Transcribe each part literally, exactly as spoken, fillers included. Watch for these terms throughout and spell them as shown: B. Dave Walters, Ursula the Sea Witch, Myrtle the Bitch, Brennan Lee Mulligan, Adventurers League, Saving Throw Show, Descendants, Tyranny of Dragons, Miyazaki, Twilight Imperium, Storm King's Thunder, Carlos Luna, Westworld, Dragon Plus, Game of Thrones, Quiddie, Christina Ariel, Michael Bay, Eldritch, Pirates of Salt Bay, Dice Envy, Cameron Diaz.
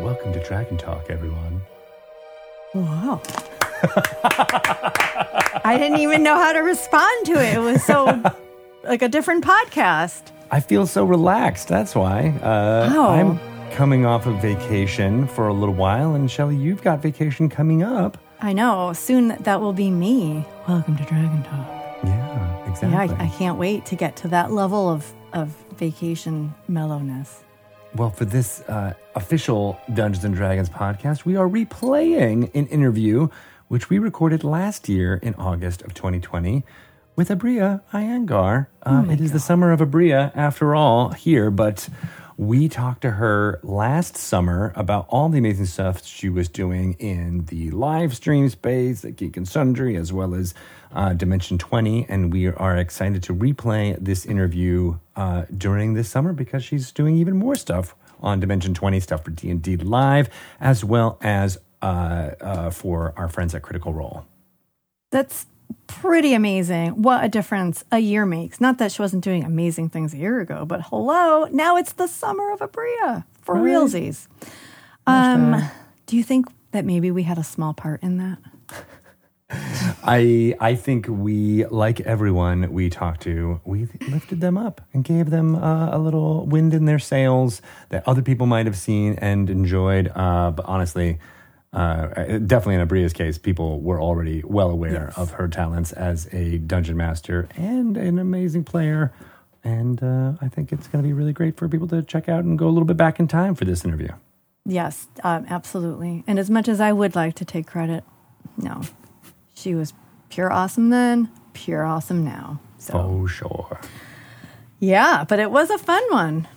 Welcome to Dragon Talk, everyone. Wow. I didn't even know how to respond to it. It was so like a different podcast. I feel so relaxed. That's why. Uh, oh. I'm coming off of vacation for a little while. And Shelly, you've got vacation coming up. I know. Soon that will be me. Welcome to Dragon Talk. Yeah, exactly. Yeah, I, I can't wait to get to that level of, of vacation mellowness. Well, for this uh, official Dungeons and Dragons podcast, we are replaying an interview which we recorded last year in August of twenty twenty with Aabria Iyengar. Uh, oh it is God. The summer of Aabria, after all, here, but we talked to her last summer about all the amazing stuff she was doing in the live stream space at Geek and Sundry, as well as uh, Dimension twenty, and we are excited to replay this interview uh, during this summer because she's doing even more stuff on Dimension twenty, stuff for D and D Live, as well as uh, uh, for our friends at Critical Role. That's pretty amazing. What a difference a year makes. Not that she wasn't doing amazing things a year ago, but hello, now it's the summer of Aabria for right. realsies. Um, do you think that maybe we had a small part in that? I I think we, like everyone we talked to, we lifted them up and gave them uh, a little wind in their sails that other people might have seen and enjoyed. Uh, but honestly, Uh, definitely in Aabria's case, people were already well aware yes. of her talents as a dungeon master and an amazing player. And uh, I think it's going to be really great for people to check out and go a little bit back in time for this interview. Yes, um, absolutely. And as much as I would like to take credit, no. She was pure awesome then, pure awesome now. So. Oh, sure. Yeah, but it was a fun one.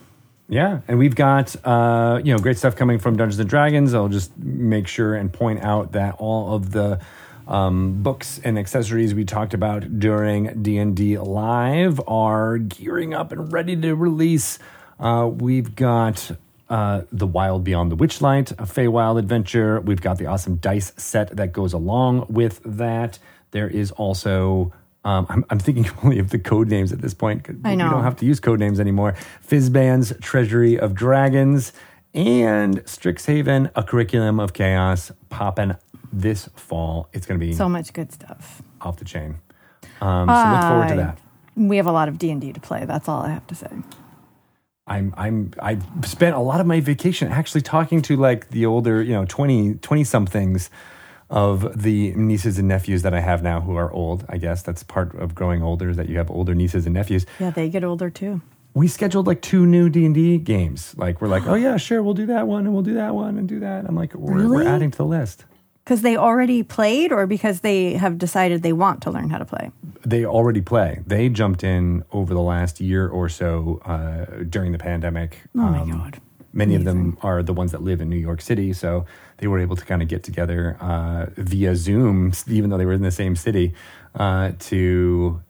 Yeah, and we've got uh, you know great stuff coming from Dungeons and Dragons. I'll just make sure and point out that all of the um, books and accessories we talked about during D and D Live are gearing up and ready to release. Uh, we've got uh, the Wild Beyond the Witchlight, a Feywild adventure. We've got the awesome dice set that goes along with that. There is also. Um, I'm, I'm thinking only of the code names at this point. I know. We don't have to use code names anymore. Fizban's Treasury of Dragons and Strixhaven: A Curriculum of Chaos popping this fall. It's going to be so much good stuff off the chain. Um, uh, so look forward to that. We have a lot of D and D to play. That's all I have to say. I'm I'm I spent a lot of my vacation actually talking to like the older, you know, twenty somethings. Of the nieces and nephews that I have now who are old, I guess. That's part of growing older is that you have older nieces and nephews. Yeah, they get older too. We scheduled like two new D and D games. Like we're like, oh yeah, sure, we'll do that one and we'll do that one and do that. I'm like, we're, really? We're adding to the list. Because they already played or because they have decided they want to learn how to play? They already play. They jumped in over the last year or so uh, during the pandemic. Oh um, my God. Many Amazing. Of them are the ones that live in New York City, so they were able to kind of get together uh, via Zoom, even though they were in the same city, uh, to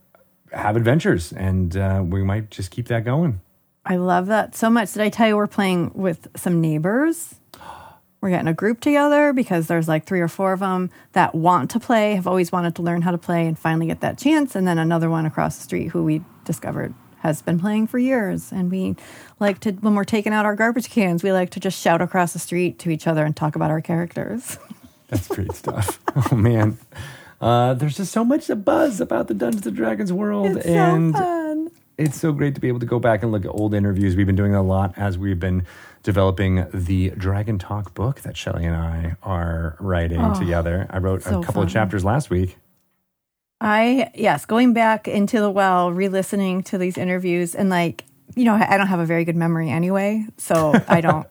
have adventures, and uh, we might just keep that going. I love that so much. Did I tell you we're playing with some neighbors? We're getting a group together because there's like three or four of them that want to play, have always wanted to learn how to play, and finally get that chance, and then another one across the street who we discovered has been playing for years, and we like to, when we're taking out our garbage cans, we like to just shout across the street to each other and talk about our characters. That's great stuff. Oh, man. Uh, there's just so much a buzz about the Dungeons and Dragons world. It's and so fun. It's so great to be able to go back and look at old interviews. We've been doing a lot as we've been developing the Dragon Talk book that Shelly and I are writing oh, together. I wrote so a couple fun. Of chapters last week. I, yes, going back into the well, re-listening to these interviews and like, you know, I don't have a very good memory anyway, so I don't,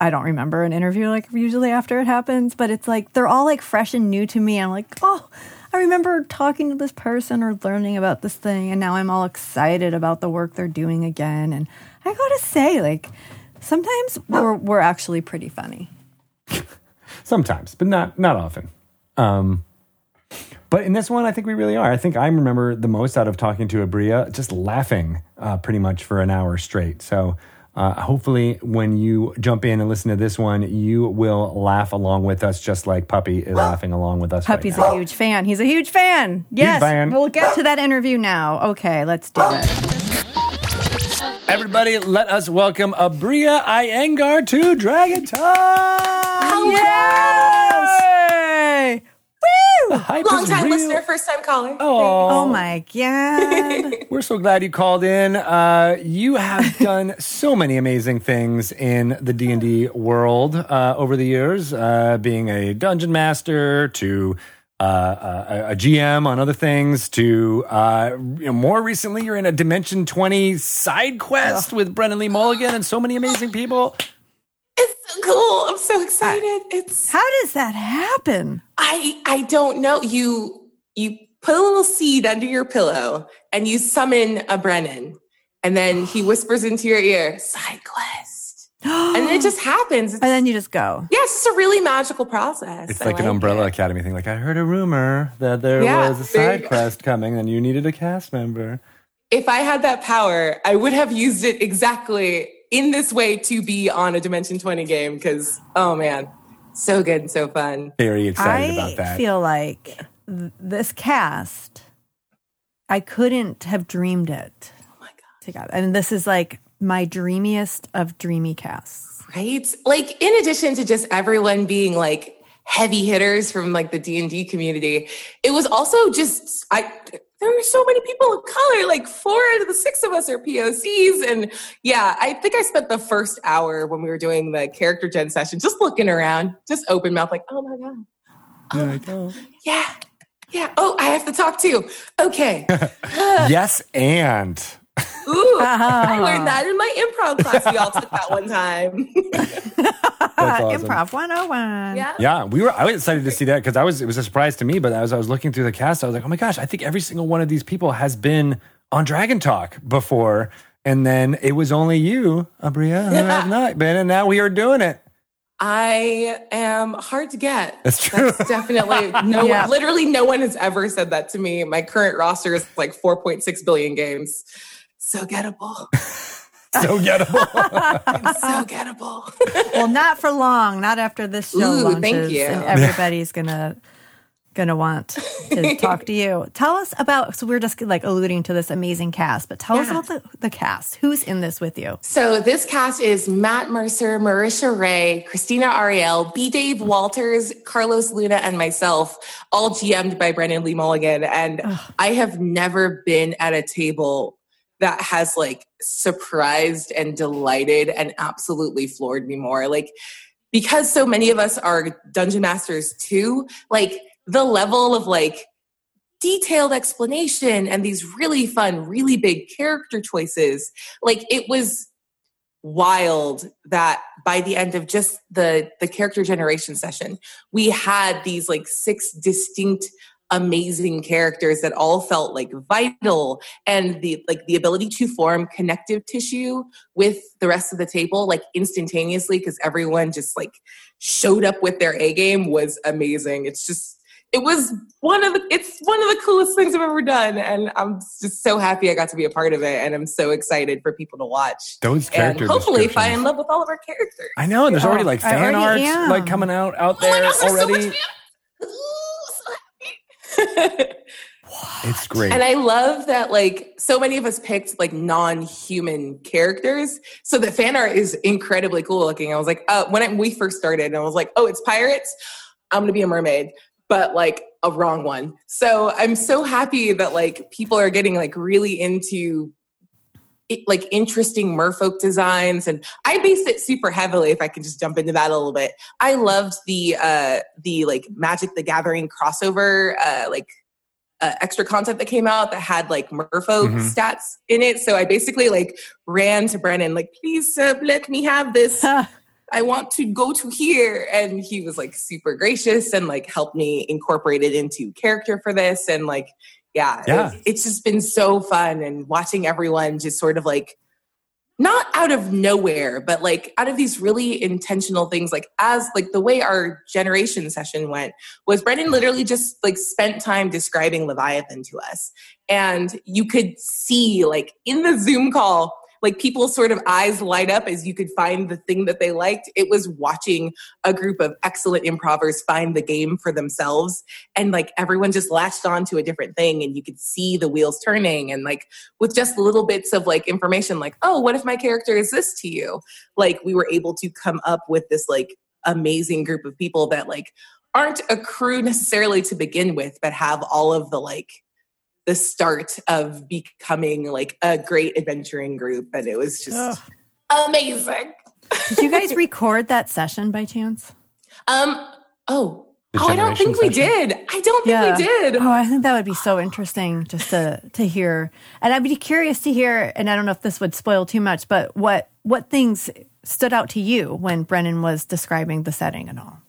I don't remember an interview like usually after it happens, but it's like, they're all like fresh and new to me. I'm like, oh, I remember talking to this person or learning about this thing and now I'm all excited about the work they're doing again. And I gotta say, like, sometimes we're, we're actually pretty funny. Sometimes, but not, not often. Um. But in this one, I think we really are. I think I remember the most out of talking to Aabria, just laughing uh, pretty much for an hour straight. So uh, hopefully when you jump in and listen to this one, you will laugh along with us, just like Puppy is laughing along with us. Puppy's right now. a huge fan. He's a huge fan. Yes, huge fan. We'll get to that interview now. Okay, let's do it. Everybody, let us welcome Aabria Iyengar to Dragon Talk! Yes! Woo! Long-time listener, first-time caller. Oh. oh, my God. We're so glad you called in. Uh, you have done so many amazing things in the D and D world uh, over the years, uh, being a dungeon master to... Uh, a, a G M on other things to uh, you know, more recently you're in a Dimension twenty side quest oh. with Brennan Lee Mulligan and so many amazing people. It's so cool. I'm so excited. It's How does that happen? I I don't know. You you put a little seed under your pillow and you summon a Brennan and then he whispers into your ear, side quest. And it just happens. It's, and then you just go. Yes, yeah, it's a really magical process. It's like, like an Umbrella it. Academy thing. Like, I heard a rumor that there yeah, was a side quest coming and you needed a cast member. If I had that power, I would have used it exactly in this way to be on a Dimension twenty game because, oh man, so good and so fun. Very excited I about that. I feel like th- this cast, I couldn't have dreamed it. Oh my God. Together. I mean, this is like... my dreamiest of dreamy casts. Right? Like, in addition to just everyone being, like, heavy hitters from, like, the D and D community, it was also just, I there were so many people of color. Like, four out of the six of us are P O Cs. And, yeah, I think I spent the first hour when we were doing the character gen session just looking around, just open mouth, like, oh, my God. Oh, my God. Yeah. Yeah. Oh, I have to talk, too. Okay. Yes, and... Ooh, uh-huh. I learned that in my improv class. We all took that one time. That's awesome. Improv one oh one. Yeah, yeah. We were. I was excited to see that because I was. It was a surprise to me. But as I was looking through the cast, I was like, oh my gosh! I think every single one of these people has been on Dragon Talk before, and then it was only you, Aabria, who yeah. have not been, and now we are doing it. I am hard to get. That's true. That's definitely no yeah. one, literally no one has ever said that to me. My current roster is like four point six billion games. So gettable. So gettable. I'm so gettable. Well, not for long. Not after this show Ooh, launches. Thank you. And everybody's gonna gonna want to talk to you. Tell us about. So we're just like alluding to this amazing cast, but tell yeah. us about the, the cast. Who's in this with you? So this cast is Matt Mercer, Marisha Ray, Christina Ariel, B. Dave Walters, Carlos Luna, and myself, all G M'd by Brennan Lee Mulligan. And Ugh. I have never been at a table that has like surprised and delighted and absolutely floored me more. Like, because so many of us are dungeon masters too, like the level of like detailed explanation and these really fun, really big character choices. Like it was wild that by the end of just the, the character generation session, we had these like six distinct amazing characters that all felt like vital, and the like the ability to form connective tissue with the rest of the table like instantaneously because everyone just like showed up with their A game was amazing. It's just it was one of the it's one of the coolest things I've ever done, and I'm just so happy I got to be a part of it, and I'm so excited for people to watch those characters. And hopefully fall in love with all of our characters. I know, and there's yeah. already like fan art like coming out out there oh gosh, already. So much fan- it's great. And I love that like so many of us picked like non-human characters, so the fan art is incredibly cool looking. I was like uh, when it, we first started and I was like, oh, it's pirates, I'm gonna be a mermaid, but like a wrong one. So I'm so happy that like people are getting like really into it, like interesting merfolk designs, and I based it super heavily. If I could just jump into that a little bit, I loved the uh, the like Magic the Gathering crossover uh, like uh, extra content that came out that had like merfolk mm-hmm. stats in it. So I basically like ran to Brennan like, please uh, let me have this. I want to go to here, and he was like super gracious and like helped me incorporate it into character for this, and like. Yeah, yeah. It's, it's just been so fun, and watching everyone just sort of like, not out of nowhere, but like out of these really intentional things, like as like the way our generation session went was Brennan literally just like spent time describing Leviathan to us. And you could see like in the Zoom call, like people's sort of eyes light up as you could find the thing that they liked. It was watching a group of excellent improvers find the game for themselves. And like everyone just latched on to a different thing and you could see the wheels turning. And like with just little bits of like information, like, oh, what if my character is this to you? Like we were able to come up with this like amazing group of people that like aren't a crew necessarily to begin with, but have all of the like the start of becoming like a great adventuring group. And it was just Ugh. amazing. Did you guys record that session by chance? Um. Oh, oh I don't think session. we did. I don't think yeah. we did. Oh, I think that would be so interesting just to, to hear. And I'd be curious to hear, and I don't know if this would spoil too much, but what what things stood out to you when Brennan was describing the setting and all?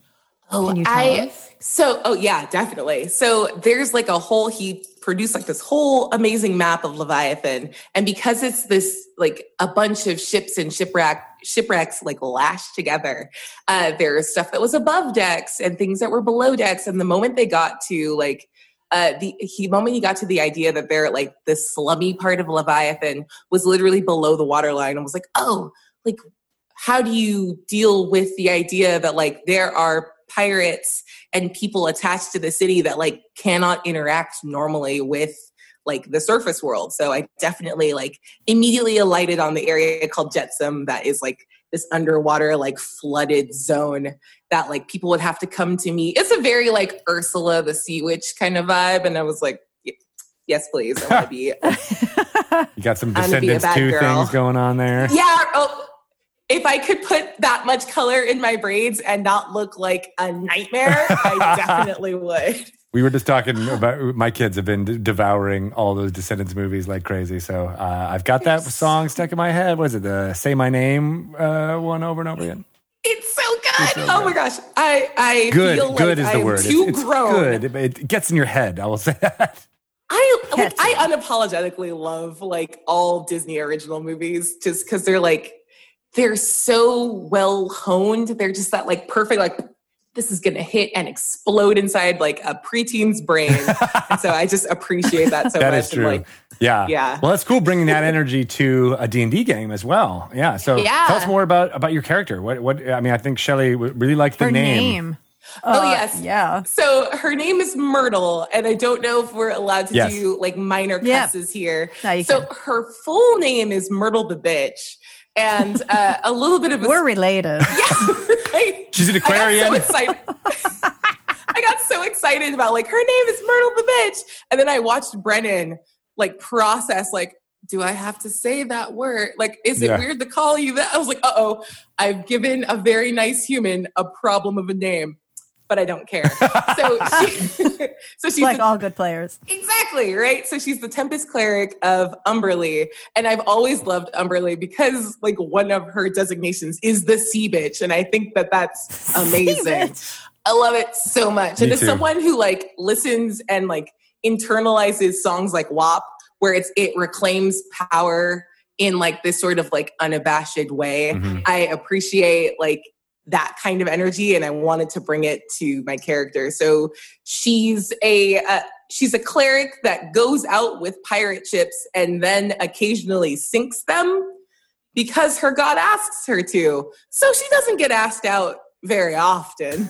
Oh, Can you tell I, us? So, oh yeah, definitely. So there's like a whole, he produced like this whole amazing map of Leviathan. And because it's this, like a bunch of ships and shipwreck, shipwrecks like lashed together, uh, there's stuff that was above decks and things that were below decks. And the moment they got to like, Uh, the he, moment he got to the idea that they're like this slummy part of Leviathan was literally below the waterline and was like, oh, like, how do you deal with the idea that like there are pirates and people attached to the city that like cannot interact normally with like the surface world? So I definitely like immediately alighted on the area called Jetsam that is like this underwater like flooded zone that like people would have to come to me. It's a very like Ursula the Sea Witch kind of vibe, and I was like, yes, please, I want to be. You got some Descendants two things going on there. Yeah. Oh. If I could put that much color in my braids and not look like a nightmare, I definitely would. We were just talking about my kids have been devouring all those Descendants movies like crazy. So uh, I've got that song stuck in my head. Was it the Say My Name uh, one over and over again? It's so good. It's so oh good. my gosh. I, I good, feel good like is I the am word. too it's, it's grown. Good. It gets in your head. I will say that. I like, I unapologetically love like all Disney original movies just because they're like, they're so well honed. They're just that like perfect, like this is going to hit and explode inside like a preteen's brain. And so I just appreciate that so that much. That is true. And, like, yeah. yeah. Well, that's cool bringing that energy to a D and D game as well. Yeah. So yeah. tell us more about, about your character. What, what, I mean, I think Shelly really liked the Her name. name. Uh, oh, yes. Yeah. So her name is Myrtle, and I don't know if we're allowed to yes. do like minor cusses yeah. here. No, so can. Her full name is Myrtle the Bitch. And uh, a little bit of a... We're related. Yeah, right? She's an Aquarian. I got so excited. I got so excited about, like, her name is Myrtle the Bitch. And then I watched Brennan, like, process, like, do I have to say that word? Like, is it yeah. weird to call you that? I was like, uh-oh, I've given a very nice human a problem of a name, but I don't care. So, she, so she's like the, all good players. Exactly, right? So she's the Tempest cleric of Umberlee. And I've always loved Umberlee because like one of her designations is the sea bitch. And I think that that's amazing. I love it so much. Me and as too. someone who like listens and like internalizes songs like W A P, where it's, it reclaims power in like this sort of like unabashed way. Mm-hmm. I appreciate like, that kind of energy, and I wanted to bring it to my character. So she's a uh, she's a cleric that goes out with pirate ships and then occasionally sinks them because her god asks her to. So she doesn't get asked out very often.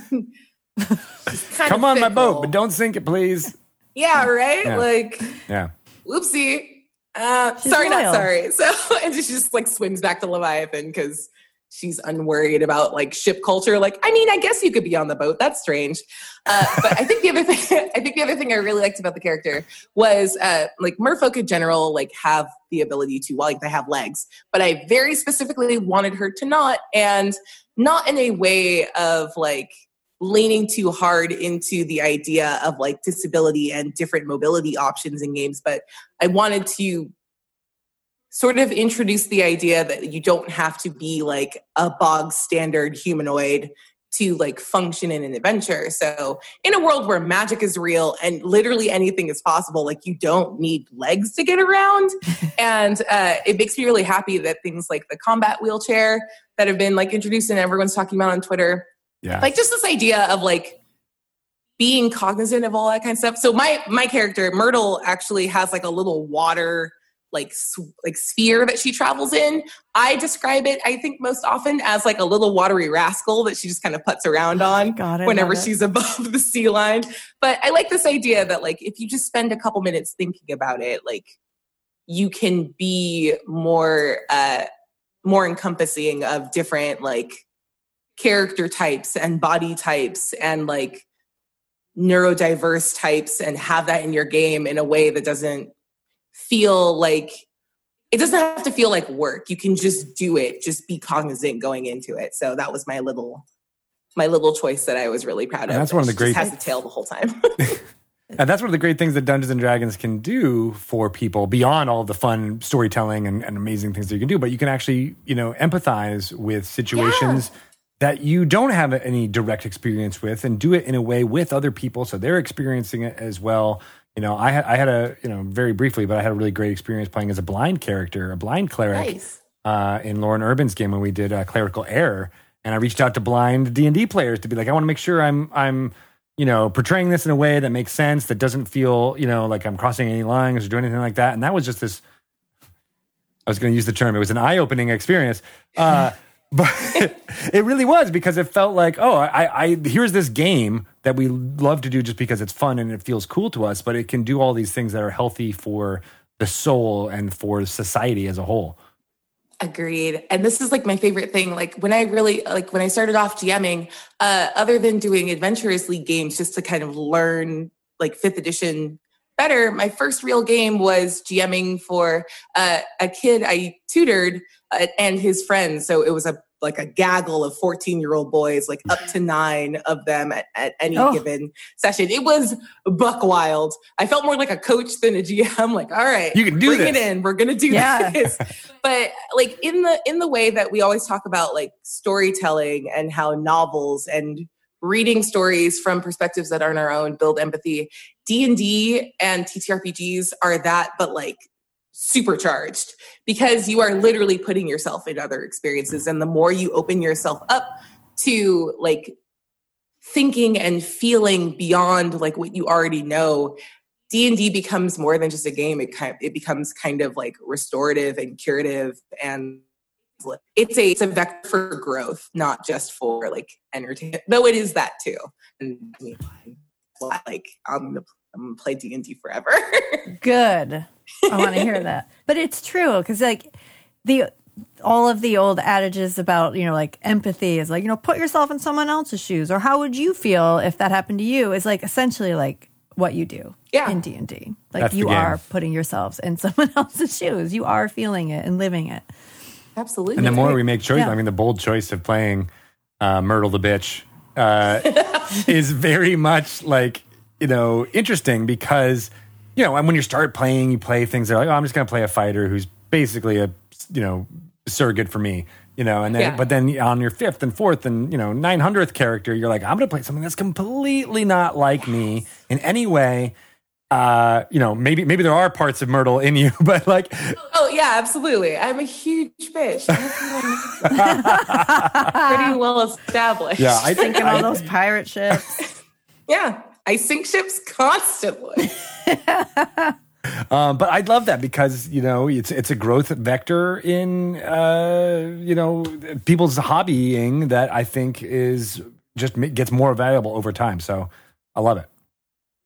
Come on, fickle. my boat, but don't sink it, please. Yeah, right. Yeah. Like, yeah. Whoopsie. Uh, sorry, wild. not sorry. So and she just like swims back to Leviathan because. She's unworried about like ship culture. Like, I mean, I guess you could be on the boat. That's strange. Uh, but I think the other thing, I think the other thing I really liked about the character was uh, like merfolk in general, like have the ability to, well, like they have legs, but I very specifically wanted her to not, and not in a way of like leaning too hard into the idea of like disability and different mobility options in games. But I wanted to sort of introduce the idea that you don't have to be like a bog standard humanoid to like function in an adventure. So in a world where magic is real and literally anything is possible, like you don't need legs to get around. And uh, it makes me really happy that things like the combat wheelchair that have been like introduced and everyone's talking about on Twitter, yeah, like just this idea of like being cognizant of all that kind of stuff. So my, my character Myrtle actually has like a little water like like sphere that she travels in. I describe it, I think, most often as like a little watery rascal that she just kind of putts around on God, whenever she's above the sea line. But I like this idea that like if you just spend a couple minutes thinking about it, like you can be more uh, more encompassing of different like character types and body types and like neurodiverse types and have that in your game in a way that doesn't feel like, it doesn't have to feel like work. You can just do it. Just be cognizant going into it. So that was my little, my little choice that I was really proud and of. That's one of the great things. It has a tail the whole time. And that's one of the great things that Dungeons and Dragons can do for people beyond all the fun storytelling and, and amazing things that you can do. But you can actually, you know, empathize with situations yeah. that you don't have any direct experience with, and do it in a way with other people so they're experiencing it as well. You know, I had I had a you know very briefly, but I had a really great experience playing as a blind character, a blind cleric, nice. uh, in Lauren Urban's game when we did uh, Clerical Error, and I reached out to blind D and D players to be like, I want to make sure I'm I'm. you know, portraying this in a way that makes sense, that doesn't feel, you know, like I'm crossing any lines or doing anything like that. And that was just this, I was going to use the term, it was an eye-opening experience. Uh, but it really was, because it felt like, oh, I, I here's this game that we love to do just because it's fun and it feels cool to us, but it can do all these things that are healthy for the soul and for society as a whole. Agreed. And this is like my favorite thing. Like when I really, like when I started off GMing, uh, other than doing Adventurers League games just to kind of learn like fifth edition better, my first real game was GMing for uh, a kid I tutored uh, and his friends. So it was a like a gaggle of fourteen-year-old boys, like up to nine of them at, at any oh. given session. It was buck wild. I felt more like a coach than a G M. Like, all right, you can do bring this. It in. We're gonna do yeah. this. But like in the in the way that we always talk about like storytelling and how novels and reading stories from perspectives that aren't our own build empathy, D and D and T T R P Gs are that, but like supercharged, because you are literally putting yourself in other experiences. And the more you open yourself up to like thinking and feeling beyond like what you already know, D and D becomes more than just a game. It kind of, it becomes kind of like restorative and curative, and it's a, it's a vector for growth, not just for like entertainment, though it is that too. And I mean, like I'm gonna, I'm gonna play D and D forever. Good. I want to hear that. But it's true, because like the all of the old adages about, you know, like empathy is like, you know, put yourself in someone else's shoes, or how would you feel if that happened to you, is like essentially like what you do yeah. in D and D. Like that's you are putting yourselves in someone else's shoes. You are feeling it and living it. Absolutely. And the more we make choices, yeah. I mean, the bold choice of playing uh, Myrtle the Bitch uh, is very much like, you know, interesting, because you know, and when you start playing, you play things that are like, oh, I'm just going to play a fighter who's basically a, you know, surrogate for me, you know, and then, yeah. but then on your fifth and fourth and, you know, nine hundredth character, you're like, I'm going to play something that's completely not like yes. me in any way. Uh, you know, maybe, maybe there are parts of Myrtle in you, but like, oh yeah, absolutely. I'm a huge bitch. Pretty well established. Yeah. I think in all those pirate ships. yeah. I sink ships constantly. um, but I love that, because, you know, it's it's a growth vector in, uh, you know, people's hobbying that I think is just gets more valuable over time. So I love it.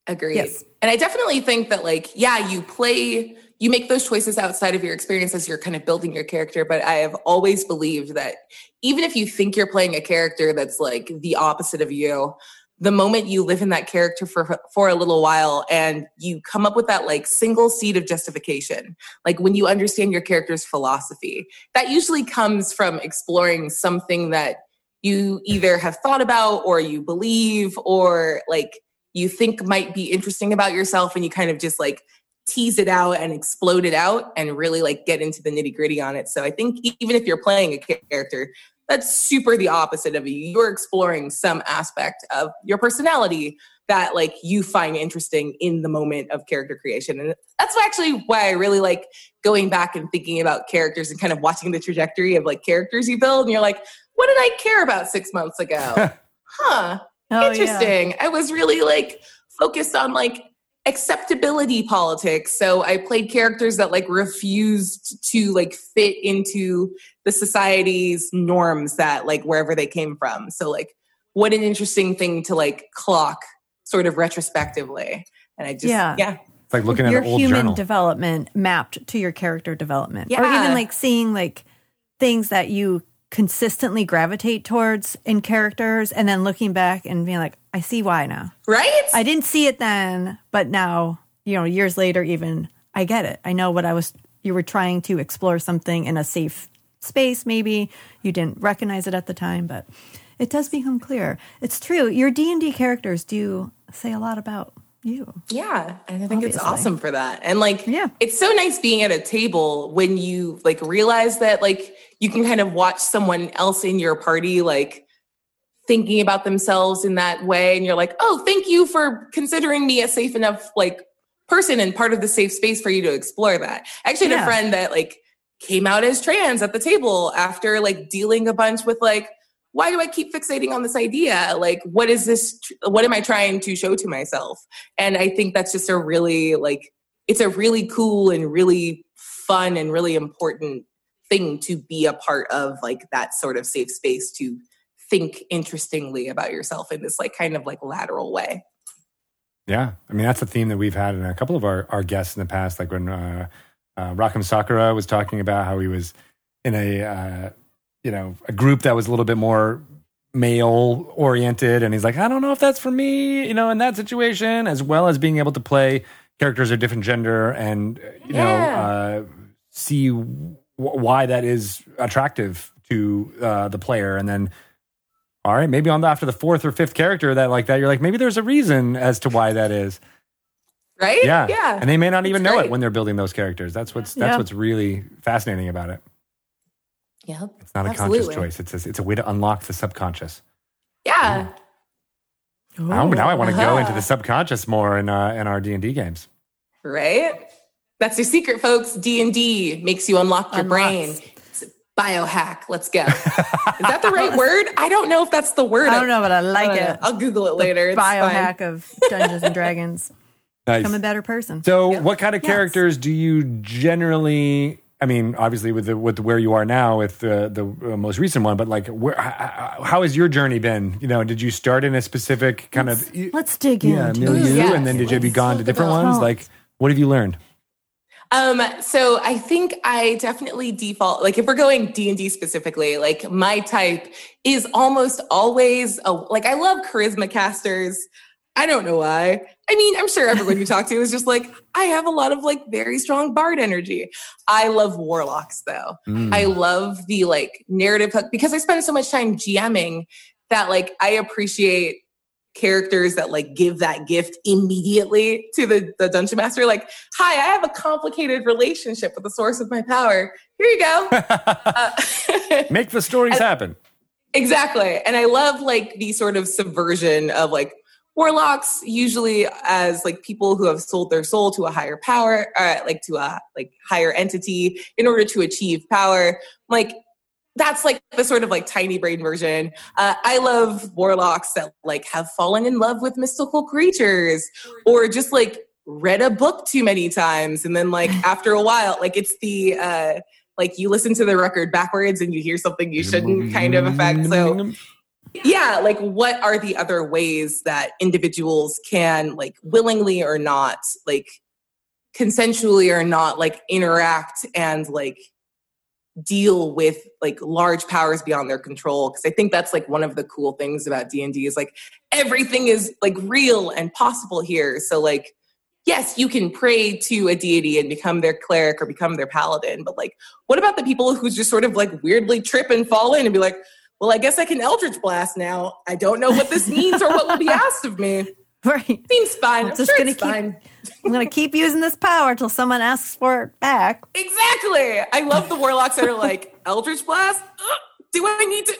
Agreed. Yes. And I definitely think that, like, yeah, you play, you make those choices outside of your experience as you're kind of building your character. But I have always believed that even if you think you're playing a character that's like the opposite of you, the moment you live in that character for for a little while and you come up with that like single seed of justification, like when you understand your character's philosophy, that usually comes from exploring something that you either have thought about or you believe or like you think might be interesting about yourself, and you kind of just like tease it out and explode it out and really like get into the nitty gritty on it. So I think even if you're playing a character that's super the opposite of you, you're exploring some aspect of your personality that like you find interesting in the moment of character creation. And that's actually why I really like going back and thinking about characters and kind of watching the trajectory of like characters you build. And you're like, what did I care about six months ago? huh. Oh, interesting. Yeah. I was really like focused on like acceptability politics. So I played characters that like refused to like fit into the society's norms that like wherever they came from. So like what an interesting thing to like clock sort of retrospectively. And I just, yeah. yeah. It's like looking at your an old human journal. Development mapped to your character development. Yeah. Or even like seeing like things that you consistently gravitate towards in characters and then looking back and being like, I see why now. Right? I didn't see it then, but now, you know, years later even, I get it. I know what I was, you were trying to explore something in a safe space maybe. You didn't recognize it at the time, but it does become clear. It's true. Your D and D characters do say a lot about you. Yeah. And I think Obviously. It's awesome for that. And like, yeah. It's so nice being at a table when you like realize that like you can kind of watch someone else in your party, like thinking about themselves in that way. And you're like, oh, thank you for considering me a safe enough like person and part of the safe space for you to explore that. I actually had yeah. a friend that like came out as trans at the table after like dealing a bunch with like, why do I keep fixating on this idea? Like, what is this? What am I trying to show to myself? And I think that's just a really, like, it's a really cool and really fun and really important thing to be a part of, like, that sort of safe space to think interestingly about yourself in this, like, kind of, like, lateral way. Yeah. I mean, that's a theme that we've had in a couple of our, our guests in the past, like when uh, uh, Rakam Sakura was talking about how he was in a... Uh, you know, a group that was a little bit more male oriented. And he's like, I don't know if that's for me, you know, in that situation, as well as being able to play characters of different gender and, you yeah. know, uh, see w- why that is attractive to uh, the player. And then, all right, maybe on the, after the fourth or fifth character that like that, you're like, maybe there's a reason as to why that is. Right. Yeah. yeah. And they may not even it's know great. It when they're building those characters. That's what's, that's yeah. what's really fascinating about it. Yep. It's not Absolutely. A conscious choice. It's a, it's a way to unlock the subconscious. Yeah. Ooh. Ooh. Oh, now I want to uh-huh. go into the subconscious more in uh, in our D and D games. Right? That's your secret, folks. D and D makes you unlock your Unlocks. Brain. It's a biohack. Let's go. Is that the right word? I don't know if that's the word. I don't know, but I like I it. I'll Google it the later. It's biohack fine. Of Dungeons and Dragons. Nice. Become a better person. So yep. what kind of yes. characters do you generally... I mean, obviously, with the, with the, where you are now, with the, the most recent one, but like, where, how, how has your journey been? You know, did you start in a specific kind let's, of let's dig yeah, in, milieu, yes. and then did you be gone to different ones? Homes. Like, what have you learned? Um, so I think I definitely default. Like, if we're going D and D specifically, like my type is almost always a, like I love charisma casters. I don't know why. I mean, I'm sure everyone you talk to is just like, I have a lot of like very strong bard energy. I love warlocks though. Mm. I love the like narrative hook because I spend so much time GMing that like I appreciate characters that like give that gift immediately to the, the dungeon master. Like, hi, I have a complicated relationship with the source of my power. Here you go. uh, Make the stories and, happen. Exactly. And I love like the sort of subversion of like, warlocks usually as like people who have sold their soul to a higher power, or like to a like higher entity in order to achieve power. Like that's like the sort of like tiny brain version. Uh, I love warlocks that like have fallen in love with mystical creatures or just like read a book too many times. And then like after a while, like it's the uh, like you listen to the record backwards and you hear something you shouldn't kind of effect. So yeah, like what are the other ways that individuals can like willingly or not, like consensually or not, like interact and like deal with like large powers beyond their control? Because I think that's like one of the cool things about D and D is like everything is like real and possible here. So like, yes, you can pray to a deity and become their cleric or become their paladin. But like, what about the people who just sort of like weirdly trip and fall in and be like, well, I guess I can Eldritch Blast now. I don't know what this means or what will be asked of me. Right. Seems fine. I'm, I'm just sure gonna it's keep, fine. I'm going to keep using this power until someone asks for it back. Exactly. I love the warlocks that are like, Eldritch Blast? Uh, do I need to?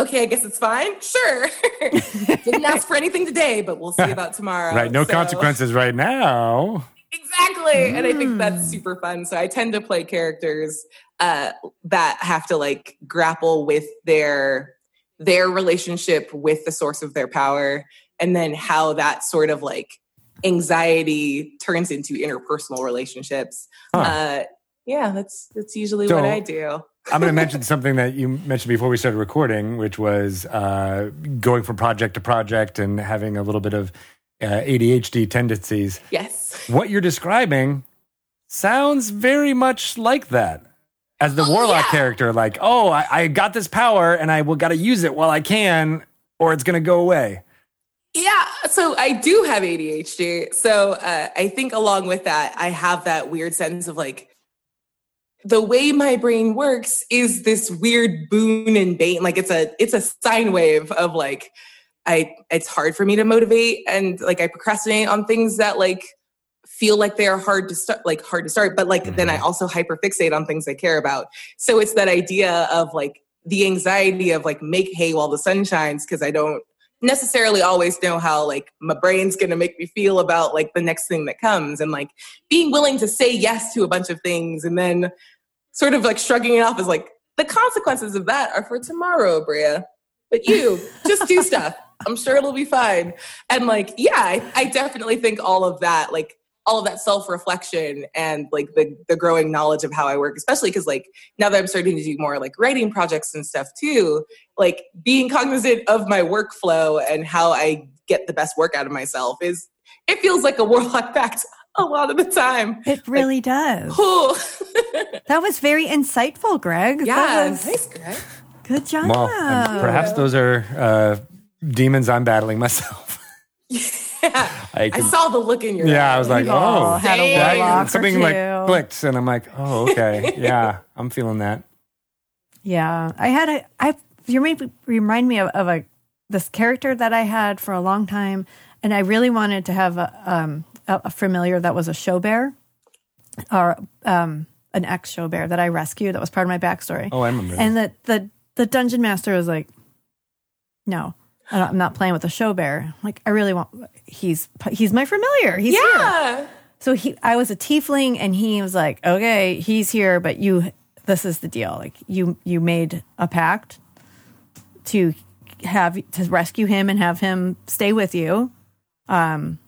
Okay, I guess it's fine. Sure. Didn't ask for anything today, but we'll see about tomorrow. Right. No so. consequences right now. Exactly. Mm. And I think that's super fun. So I tend to play characters uh, that have to like grapple with their their relationship with the source of their power and then how that sort of like anxiety turns into interpersonal relationships. Huh. Uh, yeah, that's that's usually so, what I do. I'm going to mention something that you mentioned before we started recording, which was uh, going from project to project and having a little bit of uh, A D H D tendencies. Yes. What you're describing sounds very much like that. As the oh, warlock yeah. character, like, oh, I, I got this power and I will got to use it while I can or it's going to go away. Yeah, so I do have A D H D. So uh, I think along with that, I have that weird sense of like, the way my brain works is this weird boon and bane. Like it's a it's a sine wave of like, I it's hard for me to motivate and like I procrastinate on things that like, feel like they're hard to start, like hard to start, but like mm-hmm. then I also hyperfixate on things I care about. So it's that idea of like the anxiety of like make hay while the sun shines because I don't necessarily always know how like my brain's going to make me feel about like the next thing that comes and like being willing to say yes to a bunch of things and then sort of like shrugging it off as like the consequences of that are for tomorrow, Bria. But you just do stuff. I'm sure it'll be fine. And like, yeah, I, I definitely think all of that, like, all of that self-reflection and like the the growing knowledge of how I work, especially because like now that I'm starting to do more like writing projects and stuff too, like being cognizant of my workflow and how I get the best work out of myself is, it feels like a warlock pact a lot of the time. It really like, does. Oh. That was very insightful, Greg. Yeah, was... nice, Greg. Good job. Well, perhaps those are uh, demons I'm battling myself. Yeah. I, can, I saw the look in your yeah, eyes. I was like, oh, had a that, something like clicked, and I'm like, oh, okay, yeah, I'm feeling that. Yeah, I had a, I you made remind me of, of a this character that I had for a long time, and I really wanted to have a um a, a familiar that was a show bear, or um an ex show bear that I rescued. That was part of my backstory. Oh, I remember. And that the the dungeon master was like, no. I'm not playing with a show bear. Like, I really want, he's he's my familiar. He's yeah. here. So he, I was a tiefling, and he was like, okay, he's here, but you, this is the deal. Like, you you made a pact to have, to rescue him and have him stay with you. Um,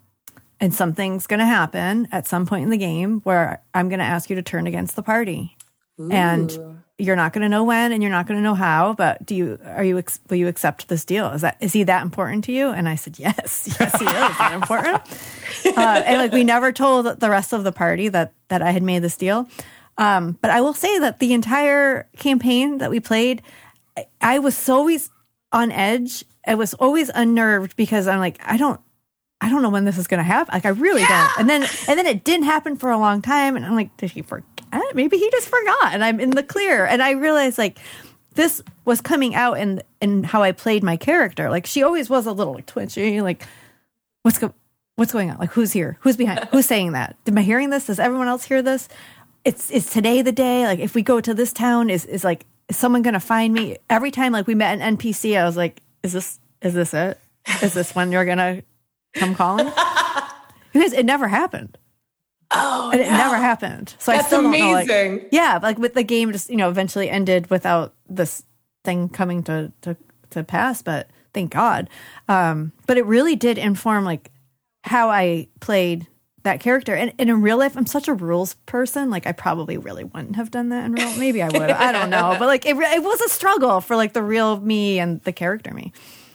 and something's going to happen at some point in the game where I'm going to ask you to turn against the party. Ooh. And you're not going to know when, and you're not going to know how. But do you? Are you? Will you accept this deal? Is that? Is he that important to you? And I said, yes, yes, he is that important. Uh, and like we never told the rest of the party that that I had made this deal. Um, but I will say that the entire campaign that we played, I, I was always on edge. I was always unnerved because I'm like, I don't, I don't know when this is going to happen. Like I really yeah. don't. And then and then it didn't happen for a long time. And I'm like, did he forget? Maybe he just forgot and I'm in the clear. And I realized like this was coming out in, in how I played my character. Like she always was a little like twitchy, like what's, go- what's going on? Like who's here? Who's behind? Who's saying that? Am I hearing this? Does everyone else hear this? It's is today the day? Like if we go to this town, is, is like, is someone going to find me? Every time like we met an N P C, I was like, is this, is this it? Is this when you're going to come calling? Because it never happened. Oh, and it no. never happened. So that's I still don't amazing. Know, like, yeah, like with the game, just you know, eventually ended without this thing coming to to, to pass. But thank God. Um, but it really did inform like how I played that character. And, and in real life, I'm such a rules person. Like I probably really wouldn't have done that in real. Maybe I would. I don't know. But like it, it was a struggle for like the real me and the character me.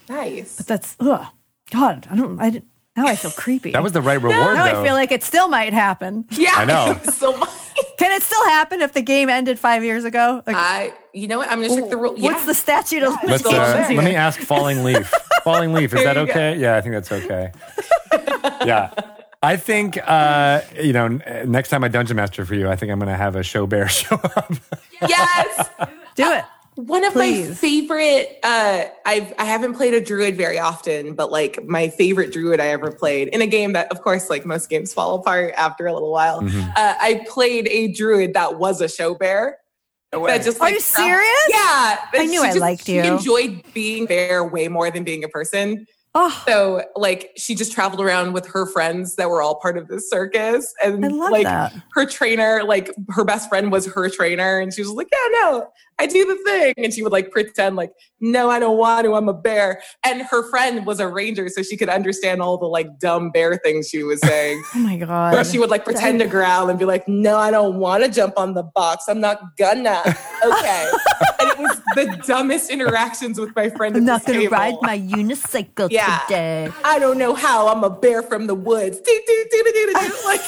Nice. But that's ugh, God. I don't. I didn't. Now I feel creepy. That was the right reward, now though. Now I feel like it still might happen. Yeah. I know. So much. Can it still happen if the game ended five years ago? Like, I, you know what? I'm going to check the rule. Yeah. What's the statute of yeah, limitations uh, here? Let me ask Falling Leaf. Falling Leaf, is that okay? Go. Yeah, I think that's okay. Yeah. I think, uh, you know, next time I Dungeon Master for you, I think I'm going to have a show bear show up. Yes. Do it. One of Please. my favorite, uh, I've, I haven't played a druid very often, but like my favorite druid I ever played in a game that, of course, like most games fall apart after a little while. Mm-hmm. Uh, I played a druid that was a show bear. No that just, like, Are you serious? Yeah. I knew I just, liked you. She enjoyed being bear way more than being a person. Oh. So like she just traveled around with her friends that were all part of this circus, and I love like that. Her trainer, like her best friend was her trainer, and she was like, yeah, no, I do the thing. And she would like pretend like, no, I don't want to, I'm a bear. And her friend was a ranger, so she could understand all the like dumb bear things she was saying. Oh my God. Where she would like pretend to growl and be like, no, I don't want to jump on the box. I'm not gonna. Okay. And it was the dumbest interactions with my friend. I'm not going to ride my unicycle yeah. today. I don't know how. I'm a bear from the woods. Do, do, do, do, do, do. Like,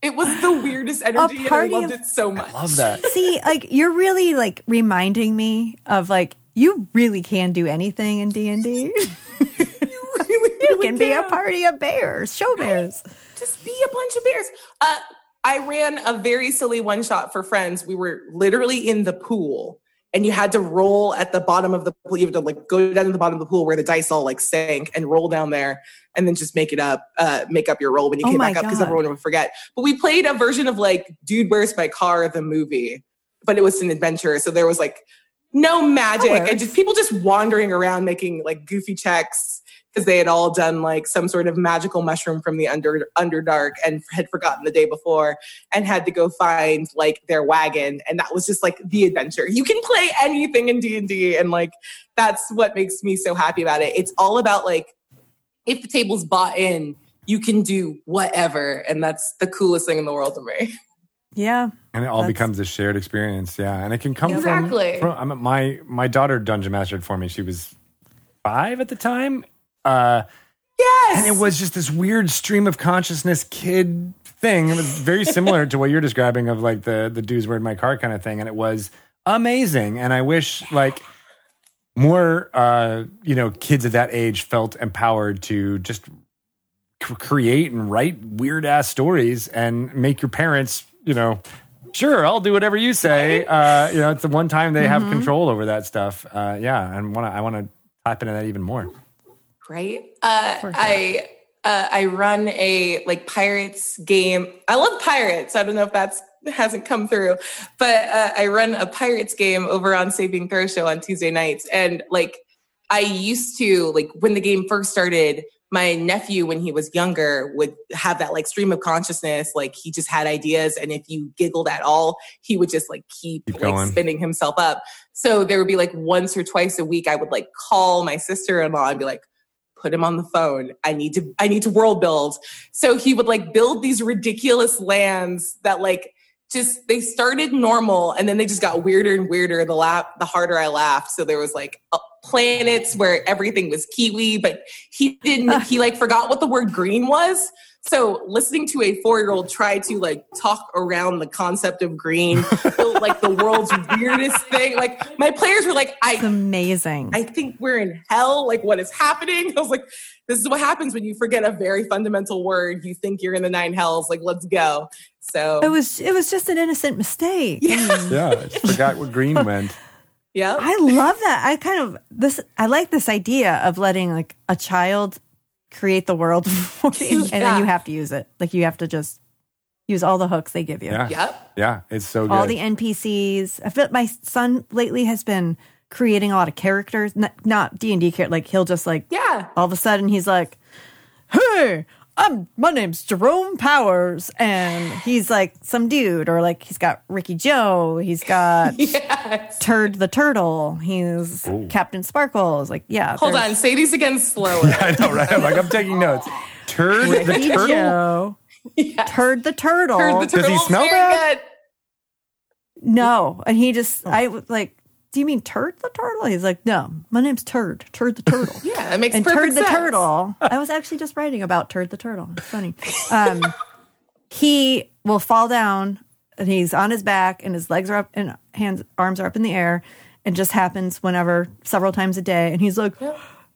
it was the weirdest energy, and I loved of, it so much. I love that. See, like you're really like reminding me of like you really can do anything in D and D. You really, really can be a party of bears, show bears. Just be a bunch of bears. Uh, I ran a very silly one shot for friends. We were literally in the pool. And you had to roll at the bottom of the pool. You had to like go down to the bottom of the pool where the dice all like sank and roll down there, and then just make it up, uh, make up your roll when you oh came back God. up, because everyone would forget. But we played a version of like Dude Where's My Car, the movie, but it was an adventure. So there was like no magic and just people just wandering around making like goofy checks because they had all done like some sort of magical mushroom from the under Underdark and had forgotten the day before and had to go find like their wagon. And that was just like the adventure. You can play anything in D and D, and like that's what makes me so happy about it. It's all about like if the table's bought in, you can do whatever, and that's the coolest thing in the world to me. Yeah. And it all becomes a shared experience, yeah. And it can come exactly. from, from I'm, my my daughter dungeon mastered for me. She was five at the time. Uh, yes. And it was just this weird stream of consciousness kid thing. It was very similar to what you're describing of like the the dudes were in my car kind of thing. And it was amazing. And I wish like more, uh, you know, kids at that age felt empowered to just c- create and write weird ass stories and make your parents, you know, sure, I'll do whatever you say. Uh, you know, it's the one time they mm-hmm. have control over that stuff. Uh, yeah. And wanna, I want to tap into that even more. Right. Uh, I uh, I run a like pirates game. I love pirates. I don't know if that's hasn't come through, but uh, I run a pirates game over on Saving Throw Show on Tuesday nights. And like I used to like when the game first started, my nephew when he was younger would have that like stream of consciousness. Like he just had ideas, and if you giggled at all, he would just like keep, keep like, spinning himself up. So there would be like once or twice a week, I would like call my sister-in-law and be like, put him on the phone. I need to, I need to world build. So he would like build these ridiculous lands that like just, they started normal and then they just got weirder and weirder the lap, the harder I laughed. So there was like a, planets where everything was kiwi, but he didn't, he like forgot what the word green was. So listening to a four-year-old try to like talk around the concept of green, built, like the world's weirdest thing. Like my players were like, I, it's amazing. I think we're in hell. Like what is happening? I was like, this is what happens when you forget a very fundamental word. You think you're in the nine hells. Like, let's go. So it was, it was just an innocent mistake. Yeah. yeah I just forgot what green meant. Yeah. I love that. I kind of, this, I like this idea of letting like a child create the world for you, and yeah. then you have to use it. Like you have to just use all the hooks they give you. Yeah. Yep. Yeah. It's so good. All the N P Cs. I feel my son lately has been creating a lot of characters, not D and D characters. Like he'll just like, yeah. all of a sudden he's like, hey, I'm, my name's Jerome Powers, and he's like some dude, or like he's got Ricky Joe, he's got yes. Turd the Turtle, he's Ooh. Captain Sparkles, like yeah. Hold on, say these again slower. Yeah, I know, right? I'm like I'm taking notes. Turd Ricky the Turtle, Joe, yes. Turd the Turtle. Turd the Turtle. Does he smell bad? No, and he just oh. I like. Do you mean Turd the Turtle? He's like, no, my name's Turd, Turd the Turtle. Yeah, that makes and perfect Turd sense. And Turd the Turtle, I was actually just writing about Turd the Turtle. It's funny. Um, he will fall down, and he's on his back, and his legs are up, and hands, arms are up in the air. It just happens whenever, several times a day. And he's like,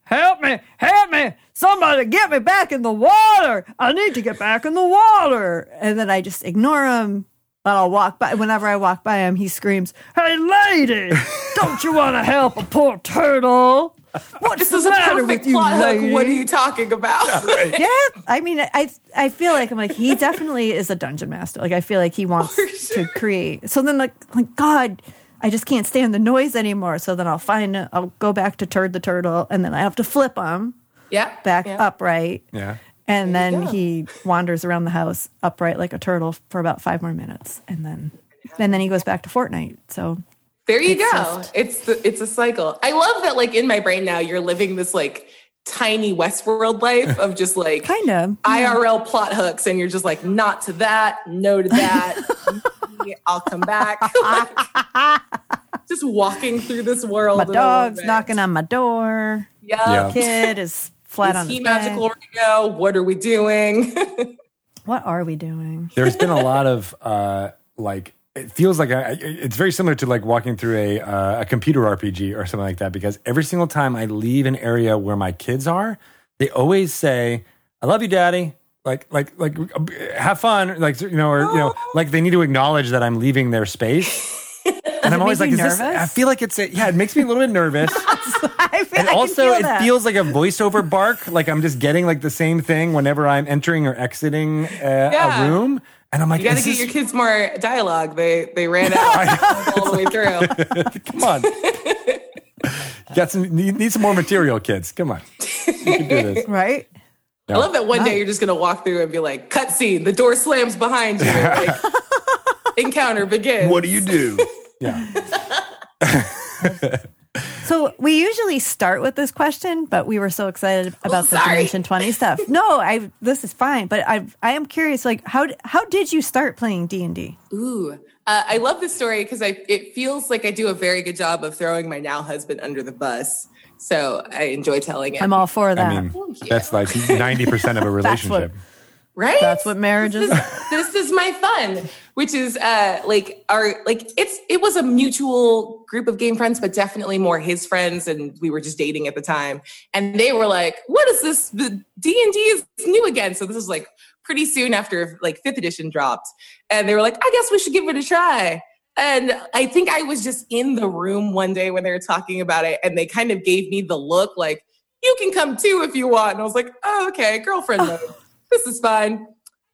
help me, help me, somebody get me back in the water. I need to get back in the water. And then I just ignore him. And I'll walk by. Whenever I walk by him, he screams, "Hey, lady! Don't you want to help a poor turtle? What's the matter with you, lady? Hook. What are you talking about?" Yeah, right. yeah, I mean, I I feel like I'm like he definitely is a dungeon master. Like I feel like he wants sure. to create. So then, like, like God, I just can't stand the noise anymore. So then I'll find, I'll go back to Turd the Turtle, and then I have to flip him yeah, back yeah. upright. Yeah. And there then he wanders around the house upright like a turtle for about five more minutes. And then and then he goes back to Fortnite. So there you it's go. Just, it's the, it's a cycle. I love that, like, in my brain now, you're living this, like, tiny Westworld life of just, like, kind of I R L yeah. plot hooks. And you're just like, not to that, no to that. I'll come back. Just walking through this world. My dog's knocking on my door. Yeah. yeah. Kid is flat is on the bed. Magical radio? What are we doing? What are we doing? There's been a lot of, uh, like, it feels like I, it's very similar to, like, walking through a uh, a computer R P G or something like that, because every single time I leave an area where my kids are, they always say, "I love you, Daddy." Like, like, like, have fun. Like, you know, or, you know, like, they need to acknowledge that I'm leaving their space. And I'm always like, is nervous? This, I feel like it's, a, yeah, it makes me a little bit nervous. I feel, and I also, feel it feels like a voiceover bark. Like, I'm just getting, like, the same thing whenever I'm entering or exiting uh, yeah. a room. And I'm like, you got to get this... your kids more dialogue. They, they ran out all the way through. Come on. Got some, need, need some more material, kids. Come on. You can do this. Right? No. I love that one no. day you're just going to walk through and be like, cutscene, the door slams behind you. Like, encounter begins. What do you do? Yeah. So we usually start with this question, but we were so excited about oh, the Dimension twenty stuff. No, I this is fine, but I I am curious, like, how how did you start playing D and D? Ooh, uh, I love this story because I it feels like I do a very good job of throwing my now husband under the bus. So I enjoy telling it. I'm all for that. I mean, that's like ninety percent of a relationship. That's what, right? That's what marriage is. This, this is my fun, which is uh, like our, like it's, it was a mutual group of game friends, but definitely more his friends. And we were just dating at the time. And they were like, what is this? The D and D is new again. So this is like pretty soon after, like, fifth edition dropped. And they were like, I guess we should give it a try. And I think I was just in the room one day when they were talking about it, and they kind of gave me the look like, you can come too if you want. And I was like, oh, okay, girlfriend mode. This is fine.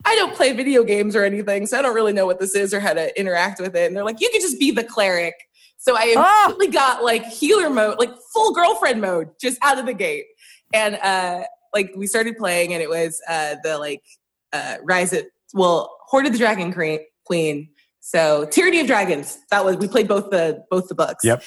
I don't play video games or anything, so I don't really know what this is or how to interact with it. And they're like, you can just be the cleric. So I immediately oh. got, like, healer mode, like full girlfriend mode, just out of the gate. And uh, like, we started playing, and it was uh, the like uh, Rise of, well, Horde of the Dragon Queen. So Tyranny of Dragons, that was, we played both the both the books. Yep.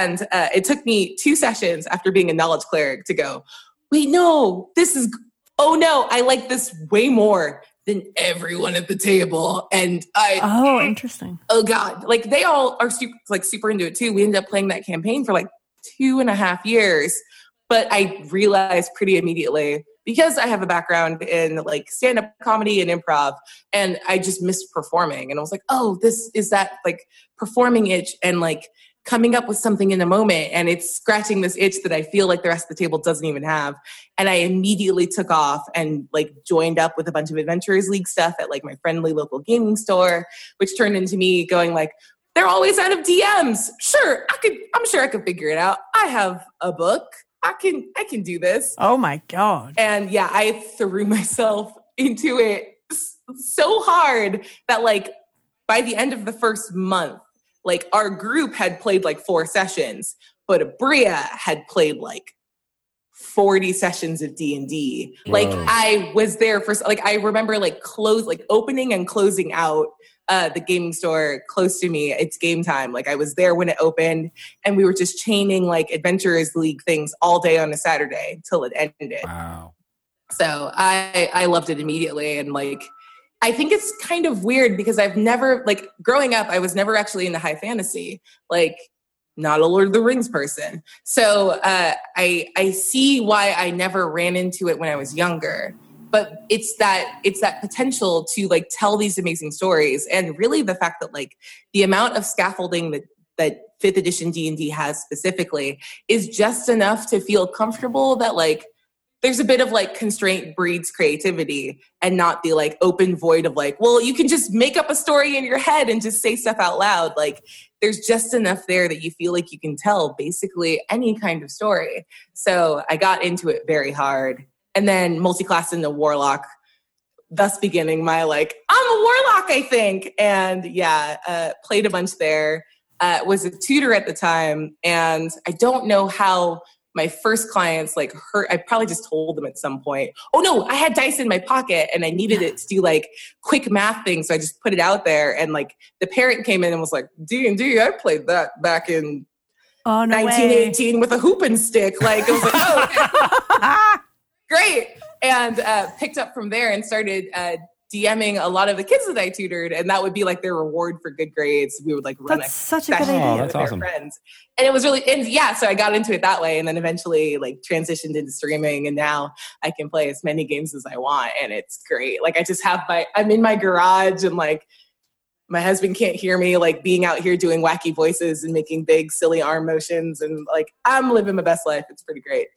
And uh, it took me two sessions after being a knowledge cleric to go, wait, no, this is, oh no, I like this way more than everyone at the table. And I, oh, interesting. Oh God. Like, they all are super, like, super into it too. We ended up playing that campaign for like two and a half years. But I realized pretty immediately, because I have a background in, like, stand-up comedy and improv, and I just missed performing. And I was like, oh, this is that, like, performing itch and, like, coming up with something in the moment. And it's scratching this itch that I feel like the rest of the table doesn't even have. And I immediately took off and, like, joined up with a bunch of Adventurers League stuff at, like, my friendly local gaming store, which turned into me going, like, they're always out of D Ms. Sure, I could, I'm sure I could figure it out. I have a book. I can I can do this. Oh my God. And yeah, I threw myself into it so hard that, like, by the end of the first month, like, our group had played like four sessions, but Aabria had played like forty sessions of D and D. Like, I was there for, like, I remember, like, close, like, opening and closing out Uh, the gaming store close to me. It's game time. Like, I was there when it opened, and we were just chaining, like, Adventurers League things all day on a Saturday till it ended. Wow. So I I loved it immediately. And, like, I think it's kind of weird because I've never, like, growing up, I was never actually into high fantasy. Like, not a Lord of the Rings person. So uh, I I see why I never ran into it when I was younger. But it's that it's that potential to, like, tell these amazing stories, and really the fact that, like, the amount of scaffolding that that fifth edition D and D has specifically is just enough to feel comfortable that, like, there's a bit of, like, constraint breeds creativity, and not the, like, open void of, like, well, you can just make up a story in your head and just say stuff out loud. Like, there's just enough there that you feel like you can tell basically any kind of story. So I got into it very hard. And then multi-classed into warlock, thus beginning my, like, I'm a warlock, I think. And yeah, uh, played a bunch there. uh, was a tutor at the time. And I don't know how my first clients like hurt. I probably just told them at some point, oh no, I had dice in my pocket and I needed it to do like quick math things. So I just put it out there. And like the parent came in and was like, D and D, I played that back in oh, no nineteen eighteen way. With a hoop and stick. Like, I was like, oh, okay. Great. And uh, picked up from there and started uh, DMing a lot of the kids that I tutored, and that would be like their reward for good grades. We would like run that's a such a good idea oh, that's with awesome. Their friends, and it was really and yeah. So I got into it that way, and then eventually like transitioned into streaming, and now I can play as many games as I want, and it's great. Like I just have my I'm in my garage, and like my husband can't hear me like being out here doing wacky voices and making big silly arm motions, and like I'm living my best life. It's pretty great.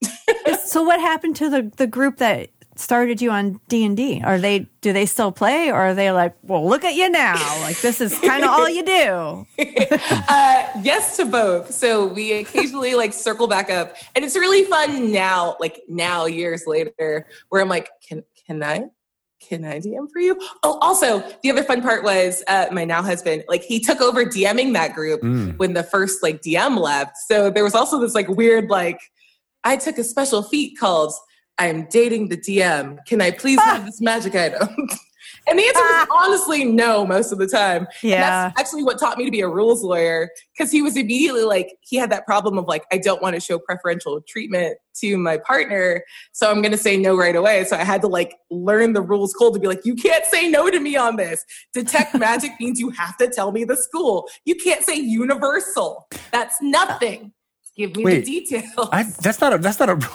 So what happened to the the group that started you on D and D? Are they do they still play, or are they like, well, look at you now, like this is kind of all you do? uh yes to both. So we occasionally like circle back up, and it's really fun now, like now years later, where I'm like, can can i can i D M for you? Oh, also the other fun part was uh my now husband, like he took over DMing that group mm. when the first like D M left. So there was also this like weird like I took a special feat called I'm dating the D M. Can I please ah. have this magic item? And the answer ah. was honestly no most of the time. Yeah. And that's actually what taught me to be a rules lawyer, because he was immediately like, he had that problem of like, I don't want to show preferential treatment to my partner, so I'm going to say no right away. So I had to like learn the rules cold to be like, you can't say no to me on this. Detect magic means you have to tell me the school. You can't say universal. That's nothing. Give me Wait, the details. I, that's not a, that's not a...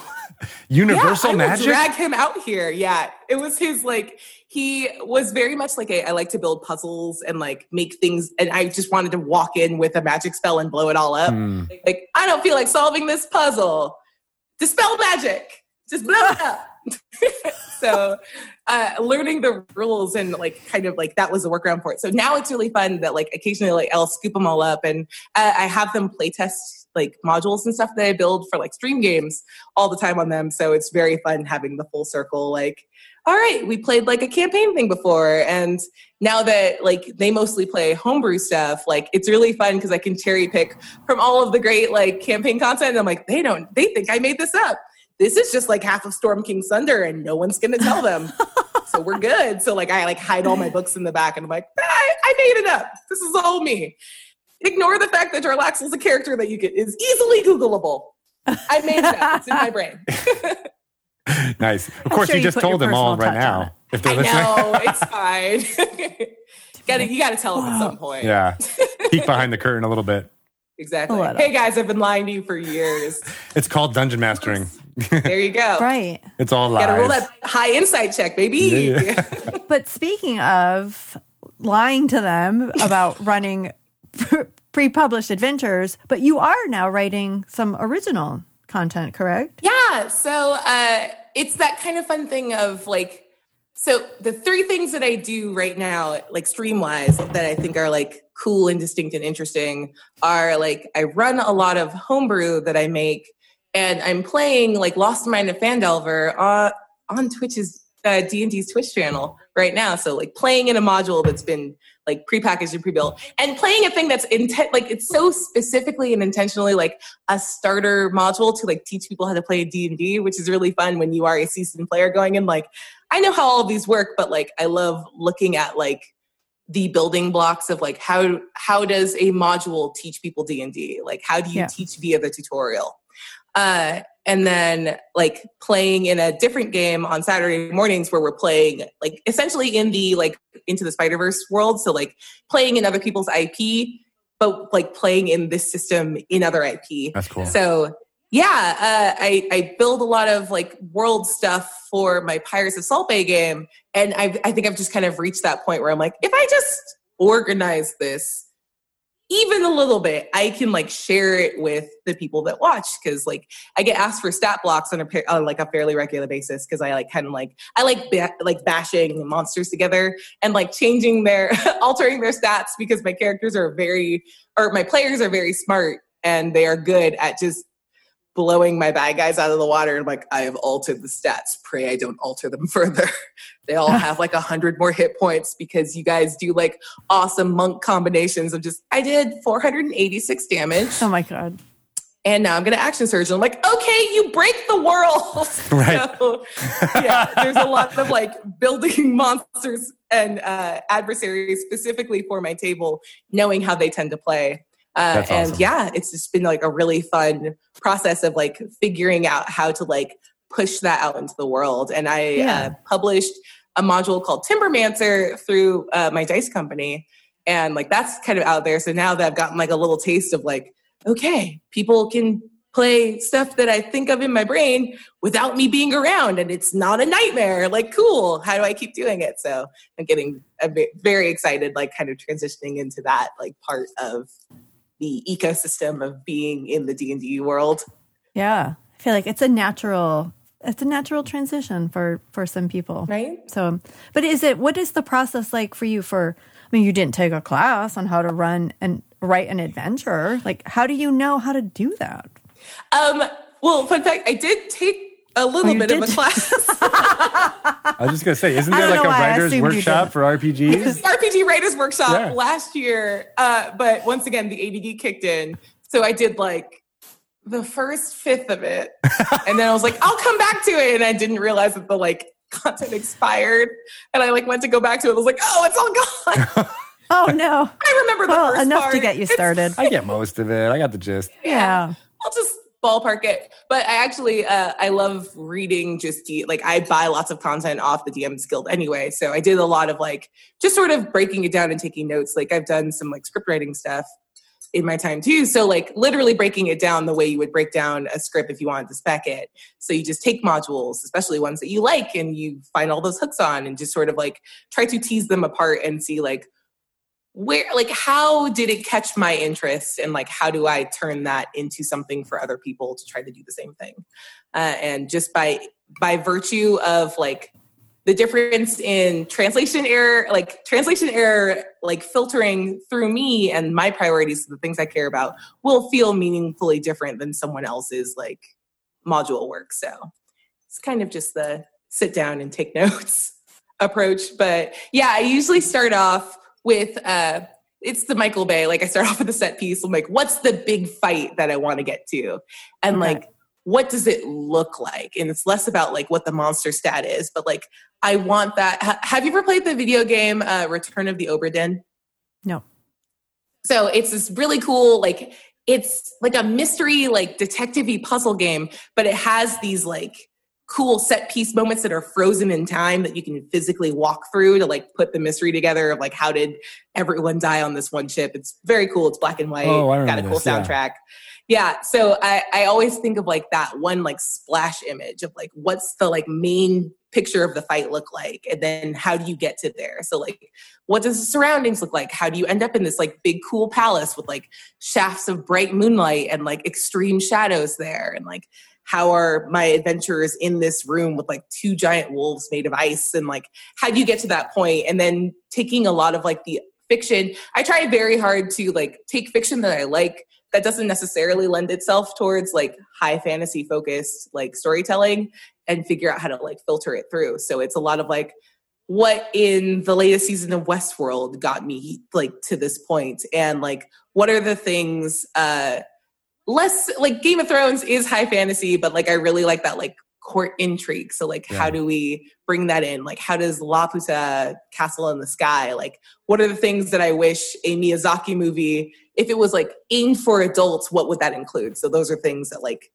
Universal yeah, magic? Drag him out here. Yeah. It was his like, he was very much like, a, I like to build puzzles and like make things. And I just wanted to walk in with a magic spell and blow it all up. Mm. Like, like, I don't feel like solving this puzzle. Dispel magic. Just blow it up. So uh, learning the rules and like kind of like that was the workaround for it. So now it's really fun that like occasionally like I'll scoop them all up, and uh, I have them play test like modules and stuff that I build for like stream games all the time on them. So it's very fun having the full circle. Like, all right, we played like a campaign thing before, and now that like they mostly play homebrew stuff, like it's really fun because I can cherry pick from all of the great like campaign content. And I'm like, they don't, they think I made this up. This is just like half of Storm King's Thunder, and no one's going to tell them. So we're good. So like I like hide all my books in the back, and I'm like, I, I made it up. This is all me. Ignore the fact that Jarlaxle is a character that you get is easily Googleable. I made that. It's in my brain. Nice. Of course, sure you, you just told them all right now. If they're I listening. Know. It's fine. you got to you gotta tell them at some point. Yeah. Peek behind the curtain a little bit. Exactly. Hey, guys, I've been lying to you for years. It's called dungeon mastering. There you go. Right. It's all lies. You got to roll that high insight check, baby. Yeah, yeah. But speaking of lying to them about running pre-published adventures, but you are now writing some original content, correct? Yeah, so uh, it's that kind of fun thing of like, so the three things that I do right now, like stream-wise, that I think are like cool and distinct and interesting are like, I run a lot of homebrew that I make, and I'm playing like Lost Mine of Phandelver on, on Twitch's uh, D and D's Twitch channel right now. So like playing in a module that's been like prepackaged and pre-built, and playing a thing that's intent, like it's so specifically and intentionally like a starter module to like teach people how to play D and D, which is really fun when you are a seasoned player going in. Like, I know how all these work, but like I love looking at like the building blocks of like how how does a module teach people D and D? Like, how do you yeah. teach via the tutorial? Uh, and then like playing in a different game on Saturday mornings where we're playing like essentially in the like Into the Spider-Verse world. So like playing in other people's I P, but like playing in this system in other I P. That's cool. So yeah, uh, I, I build a lot of like world stuff for my Pirates of Salt Bay game. And I've, I think I've just kind of reached that point where I'm like, if I just organize this even a little bit, I can like share it with the people that watch, because like I get asked for stat blocks on a on like a fairly regular basis, because I like kind of like I like ba- like bashing monsters together and like changing their altering their stats, because my characters are very or my players are very smart, and they are good at just blowing my bad guys out of the water. And I'm like, I have altered the stats. Pray I don't alter them further. They all have like a hundred more hit points because you guys do like awesome monk combinations of just, I did four hundred eighty-six damage. Oh my God. And now I'm going to action surge. And I'm like, okay, you break the world. Right. So, yeah, there's a lot of like building monsters and uh, adversaries specifically for my table, knowing how they tend to play. Uh, and awesome. Yeah, it's just been like a really fun process of like figuring out how to like push that out into the world. And I yeah. uh, published a module called Timbermancer through uh, my dice company. And like, that's kind of out there. So now that I've gotten like a little taste of like, okay, people can play stuff that I think of in my brain without me being around, and it's not a nightmare. Like, cool. How do I keep doing it? So I'm getting a bit, very excited, like kind of transitioning into that like part of the ecosystem of being in the D and D world. Yeah. I feel like it's a natural, it's a natural transition for, for some people. Right. So, but is it, what is the process like for you for, I mean, you didn't take a class on how to run and write an adventure. Like, how do you know how to do that? Um, well, fun fact, I did take a little oh, bit did. of a class. I was just going to say, isn't there like a writer's workshop for R P Gs? R P G writer's workshop yeah. last year. Uh, but once again, the A D D kicked in. So I did like the first fifth of it. And then I was like, I'll come back to it. And I didn't realize that the like content expired. And I like went to go back to it. I was like, oh, it's all gone. Oh, no. I remember the well, first enough part. Enough to get you started. I get most of it. I got the gist. Yeah. yeah. I'll just ballpark it. But I actually, uh, I love reading just, D- like, I buy lots of content off the D Ms Guild anyway. So I did a lot of, like, just sort of breaking it down and taking notes. Like, I've done some, like, script writing stuff in my time, too. So, like, literally breaking it down the way you would break down a script if you wanted to spec it. So you just take modules, especially ones that you like, and you find all those hooks on and just sort of, like, try to tease them apart and see, like, where, like, how did it catch my interest, and like, how do I turn that into something for other people to try to do the same thing? Uh, and just by by virtue of like the difference in translation error, like translation error, like filtering through me and my priorities, the things I care about, will feel meaningfully different than someone else's like module work. So it's kind of just the sit down and take notes approach. But yeah, I usually start off with, uh, it's the Michael Bay. Like, I start off with a set piece. I'm like, what's the big fight that I want to get to? And okay. like, what does it look like? And it's less about like what the monster stat is, but like, I want that. H- have you ever played the video game, uh, Return of the Obra Dinn? No. So it's this really cool, like, it's like a mystery, like detective-y puzzle game, but it has these like cool set piece moments that are frozen in time that you can physically walk through to like put the mystery together of like, how did everyone die on this one ship? It's very cool. It's black and white. Oh, I remember. Got a cool this, soundtrack. Yeah. yeah so I, I always think of like that one like splash image of like, what's the like main picture of the fight look like? And then how do you get to there? So like, what does the surroundings look like? How do you end up in this like big cool palace with like shafts of bright moonlight and like extreme shadows there? And like, how are my adventurers in this room with like two giant wolves made of ice? And like, how do you get to that point? And then taking a lot of like the fiction, I try very hard to like take fiction that I like, that doesn't necessarily lend itself towards like high fantasy focused like storytelling, and figure out how to like filter it through. So it's a lot of like, what in the latest season of Westworld got me like to this point? And like, what are the things, uh, less like Game of Thrones is high fantasy, but like I really like that like court intrigue. So like, yeah. how do we bring that in? Like, how does Laputa Castle in the Sky? Like, what are the things that I wish a Miyazaki movie, if it was like aimed for adults, what would that include? So those are things that like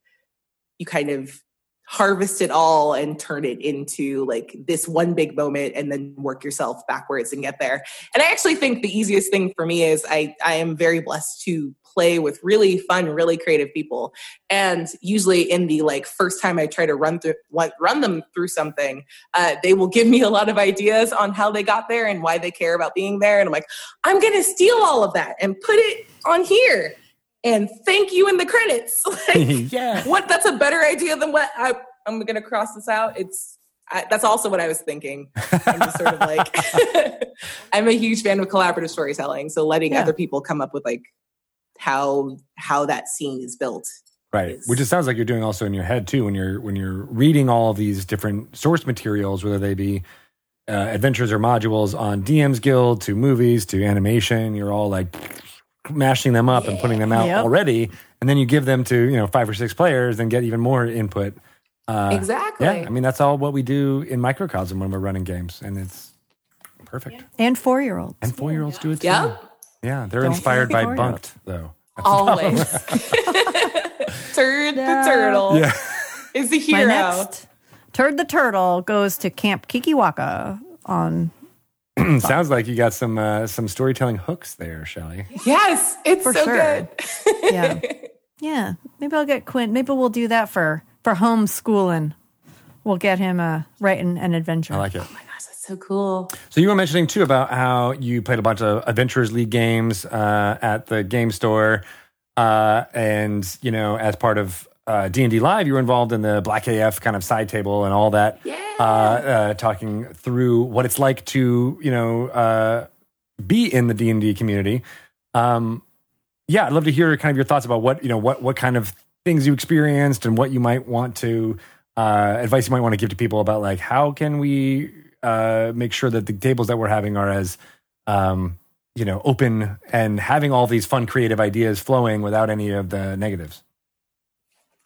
you kind of harvest it all and turn it into like this one big moment, and then work yourself backwards and get there. And I actually think the easiest thing for me is I I am very blessed to play with really fun, really creative people. And usually in the like first time I try to run through, run them through something, uh, they will give me a lot of ideas on how they got there and why they care about being there. And I'm like, I'm going to steal all of that and put it on here and thank you in the credits. Like, yeah. What? That's a better idea than what I, I'm going to cross this out. It's, I, that's also what I was thinking. I'm just sort of like, I'm a huge fan of collaborative storytelling. So letting yeah. other people come up with like, how how that scene is built, right? Which it sounds like you're doing also in your head too, when you're when you're reading all of these different source materials, whether they be uh, adventures or modules on D Ms Guild to movies to animation. You're all like mashing them up and putting them out yep. already. And then you give them to, you know, five or six players and get even more input. Uh, exactly. Yeah, I mean, that's all what we do in microcosm when we're running games. And it's perfect. Yeah. And four-year-olds. And four-year-olds yeah. do it too. Yeah. Yeah, they're Don't inspired by Bunked, though. That's always. Turd yeah. the Turtle yeah. is the hero. My next, Turd the Turtle goes to Camp Kikiwaka on... Sounds like you got some uh, some storytelling hooks there, Shelly. Yes, it's for so sure. good. yeah. Yeah, maybe I'll get Quinn. Maybe we'll do that for... For homeschooling, we'll get him uh, writing an adventure. I like it. Oh my gosh, that's so cool. So you were mentioning, too, about how you played a bunch of Adventurers League games uh, at the game store. Uh, and, you know, as part of uh, D and D Live, you were involved in the Black A F kind of side table and all that. Yeah. Uh, uh, talking through what it's like to, you know, uh, be in the D and D community. Um, yeah, I'd love to hear kind of your thoughts about what, you know, what, what kind of things you experienced and what you might want to, uh, advice you might want to give to people about, like, how can we uh, make sure that the tables that we're having are as, um, you know, open and having all these fun, creative ideas flowing without any of the negatives.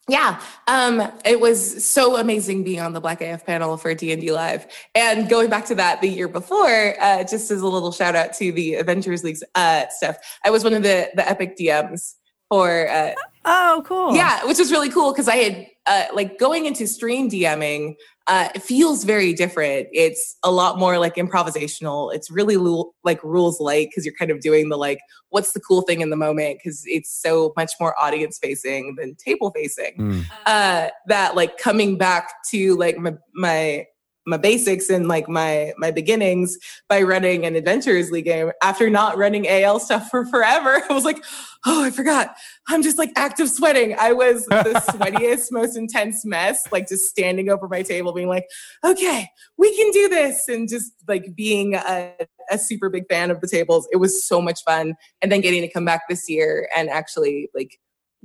Yeah, um, it was so amazing being on the Black A F panel for D and D Live. And going back to that the year before, uh, just as a little shout out to the Adventurers League uh, stuff, I was one of the, the epic D Ms for... Uh, Oh, cool. Yeah, which is really cool because I had, uh, like, going into stream DMing uh, feels very different. It's a lot more, like, improvisational. It's really, l- like, rules-light because you're kind of doing the, like, what's the cool thing in the moment because it's so much more audience-facing than table-facing. Mm. Uh, that, like, coming back to, like, my... my my basics and like my my beginnings by running an Adventurers League game after not running A L stuff for forever. I was like, oh, I forgot. I'm just like active sweating. I was the sweatiest, most intense mess, like just standing over my table being like, okay, we can do this. And just like being a, a super big fan of the tables. It was so much fun. And then getting to come back this year and actually like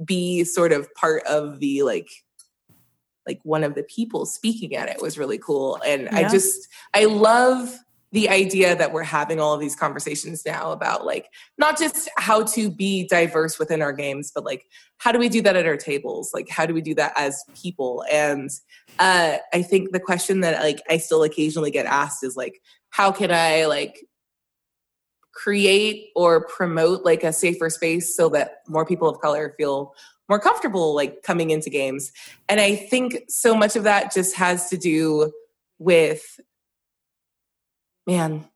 be sort of part of the like, like one of the people speaking at it was really cool. And yeah. I just, I love the idea that we're having all of these conversations now about like, not just how to be diverse within our games, but like, how do we do that at our tables? Like, how do we do that as people? And uh, I think the question that like, I still occasionally get asked is like, how can I like create or promote like a safer space so that more people of color feel more comfortable like coming into games. And I think so much of that just has to do with, man,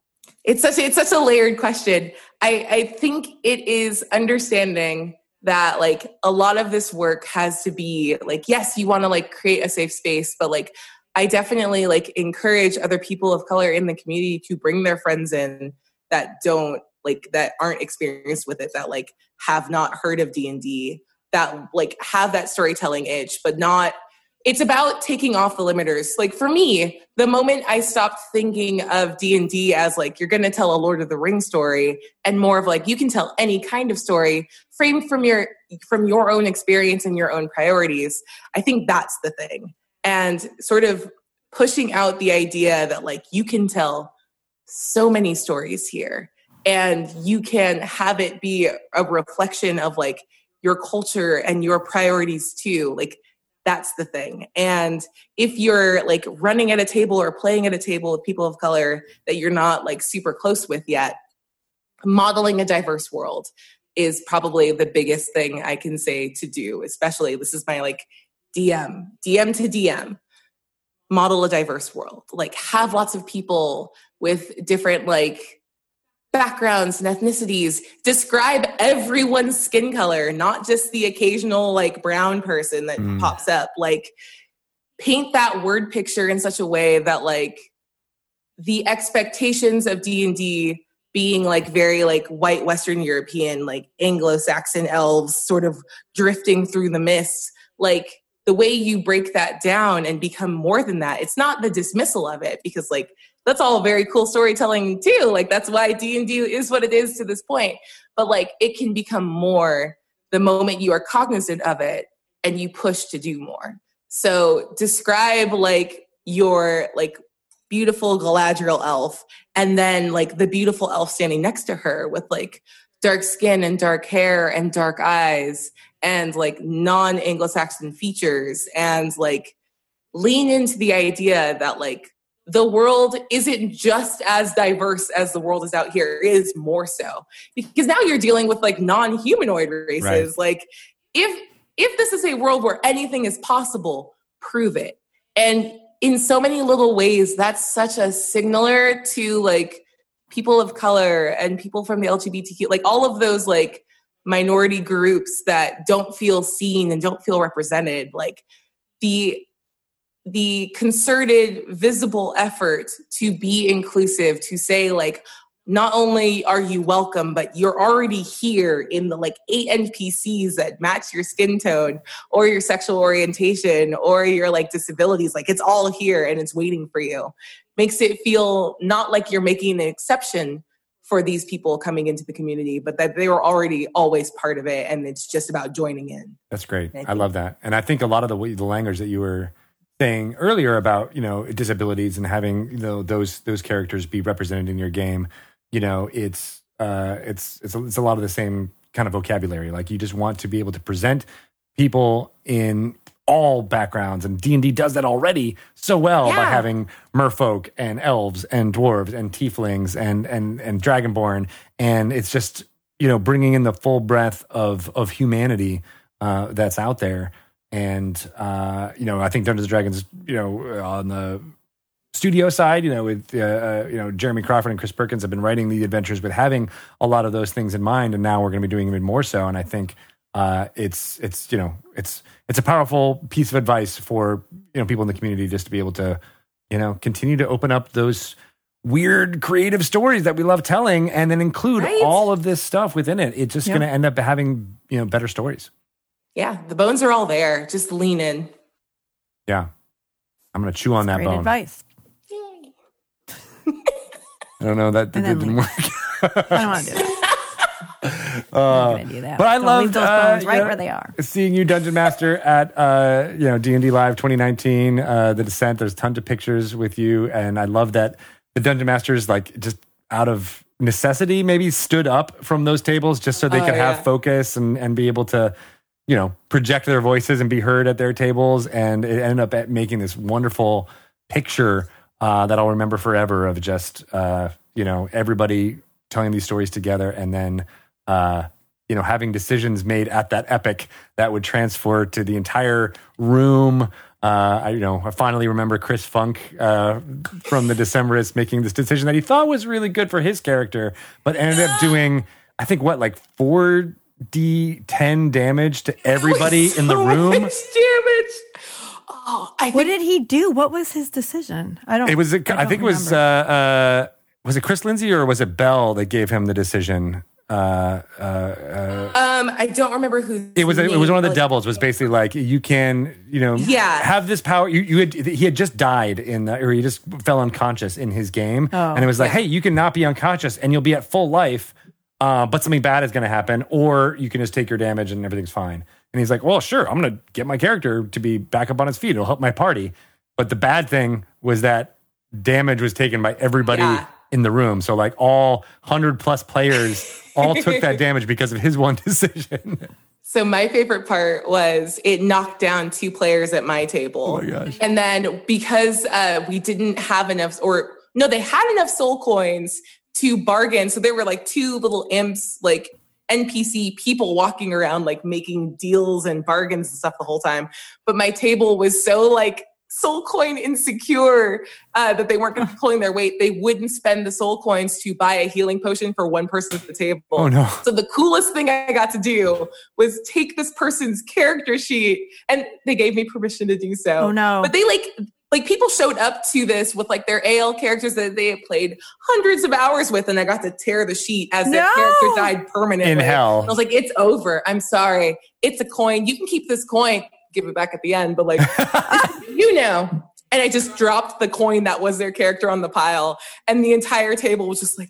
it's such a, it's such a layered question. I, I think it is understanding that like a lot of this work has to be like, yes, you want to like create a safe space, but like I definitely like encourage other people of color in the community to bring their friends in that don't like, that aren't experienced with it, that like have not heard of D and D, that like have that storytelling itch, but not, it's about taking off the limiters. Like for me, the moment I stopped thinking of D and D as like, you're going to tell a Lord of the Rings story and more of like, you can tell any kind of story framed from your, from your own experience and your own priorities. I think that's the thing. And sort of pushing out the idea that like, you can tell so many stories here and you can have it be a reflection of like, your culture and your priorities too. Like that's the thing. And if you're like running at a table or playing at a table with people of color that you're not like super close with yet, modeling a diverse world is probably the biggest thing I can say to do. Especially this is my like D M, D M to D M, model a diverse world. Like have lots of people with different like backgrounds and ethnicities, describe everyone's skin color, not just the occasional like brown person that mm. pops up, like paint that word picture in such a way that like the expectations of D and D being like very like white Western European, like Anglo-Saxon elves sort of drifting through the mist, like the way you break that down and become more than that, it's not the dismissal of it because like that's all very cool storytelling too. Like that's why D and D is what it is to this point. But like it can become more the moment you are cognizant of it and you push to do more. So describe like your like beautiful Galadriel elf, and then like the beautiful elf standing next to her with like dark skin and dark hair and dark eyes and like non-Anglo-Saxon features, and like lean into the idea that like the world isn't just as diverse as the world is out here. It is more so, because now you're dealing with like non-humanoid races. Right. Like if if this is a world where anything is possible, prove it. And in so many little ways, that's such a signaler to like people of color and people from the L G B T Q, like all of those like minority groups that don't feel seen and don't feel represented. Like the the concerted, visible effort to be inclusive, to say like, not only are you welcome, but you're already here in the like eight N P Cs that match your skin tone or your sexual orientation or your like disabilities. Like it's all here and it's waiting for you. Makes it feel not like you're making an exception for these people coming into the community, but that they were already always part of it. And it's just about joining in. That's great. I, I love that. And I think a lot of the, the language that you were saying earlier about, you know, disabilities and having, you know, those, those characters be represented in your game, you know, it's uh, it's it's a, it's a lot of the same kind of vocabulary. Like you just want to be able to present people in all backgrounds, and D and D does that already so well yeah. by having merfolk and elves and dwarves and tieflings and and and dragonborn, and it's just, you know, bringing in the full breadth of of humanity uh, that's out there. And uh, you know, I think Dungeons and Dragons, you know, on the studio side, you know, with uh, uh, you know, Jeremy Crawford and Chris Perkins have been writing the adventures with having a lot of those things in mind, and now we're going to be doing even more so. And I think uh, it's it's you know it's it's a powerful piece of advice for, you know, people in the community, just to be able to, you know, continue to open up those weird creative stories that we love telling, and then include right. all of this stuff within it. It's just yeah. going to end up having, you know, better stories. Yeah, the bones are all there. Just lean in. Yeah, I'm going to chew That's on that great bone. Advice. I don't know. That, that didn't like, work. I don't want to do that. Uh, I'm not going to do that. But I don't loved those bones uh, right yeah, where they are. Seeing you, Dungeon Master, at uh, you know, D and D Live twenty nineteen, uh, The Descent. There's tons of pictures with you, and I love that the Dungeon Masters, like, just out of necessity, maybe stood up from those tables just so they oh, could yeah. have focus and, and be able to, you know, project their voices and be heard at their tables, and it ended up at making this wonderful picture. Uh, that I'll remember forever, of just, uh, you know, everybody telling these stories together, and then, uh, you know, having decisions made at that epic that would transfer to the entire room. Uh, I, you know, I finally remember Chris Funk uh, from The Decemberists making this decision that he thought was really good for his character, but ended up doing, I think, what, like four d ten damage to everybody so in the room? Much damage! Oh, I think, what did he do? What was his decision? I don't. It was. A, I, don't I think remember. It was. Uh, uh, was it Chris Lindsay or was it Bell that gave him the decision? Uh, uh, uh, um, I don't remember who. It was. A, it was one of the like, devils. Was basically like, you can, you know, yeah. have this power. You, you had. He had just died in, the, or he just fell unconscious in his game, oh, and it was like, yeah. hey, you can not be unconscious, and you'll be at full life, uh, but something bad is going to happen, or you can just take your damage and everything's fine. And he's like, well, sure, I'm going to get my character to be back up on his feet. It'll help my party. But the bad thing was that damage was taken by everybody yeah. in the room. So like all one hundred plus players all took that damage because of his one decision. So my favorite part was it knocked down two players at my table. Oh my gosh. And then because uh, we didn't have enough, or no, they had enough soul coins to bargain. So there were like two little imps, like N P C people walking around like making deals and bargains and stuff the whole time. But my table was so like soul coin insecure uh, that they weren't going to be pulling their weight. They wouldn't spend the soul coins to buy a healing potion for one person at the table. Oh, no. So the coolest thing I got to do was take this person's character sheet, and they gave me permission to do so. Oh no. But they like... Like people showed up to this with like their A L characters that they had played hundreds of hours with, and I got to tear the sheet as no! their character died permanently. In hell. And I was like, it's over. I'm sorry. It's a coin. You can keep this coin. Give it back at the end. But like, you know. And I just dropped the coin that was their character on the pile. And the entire table was just like,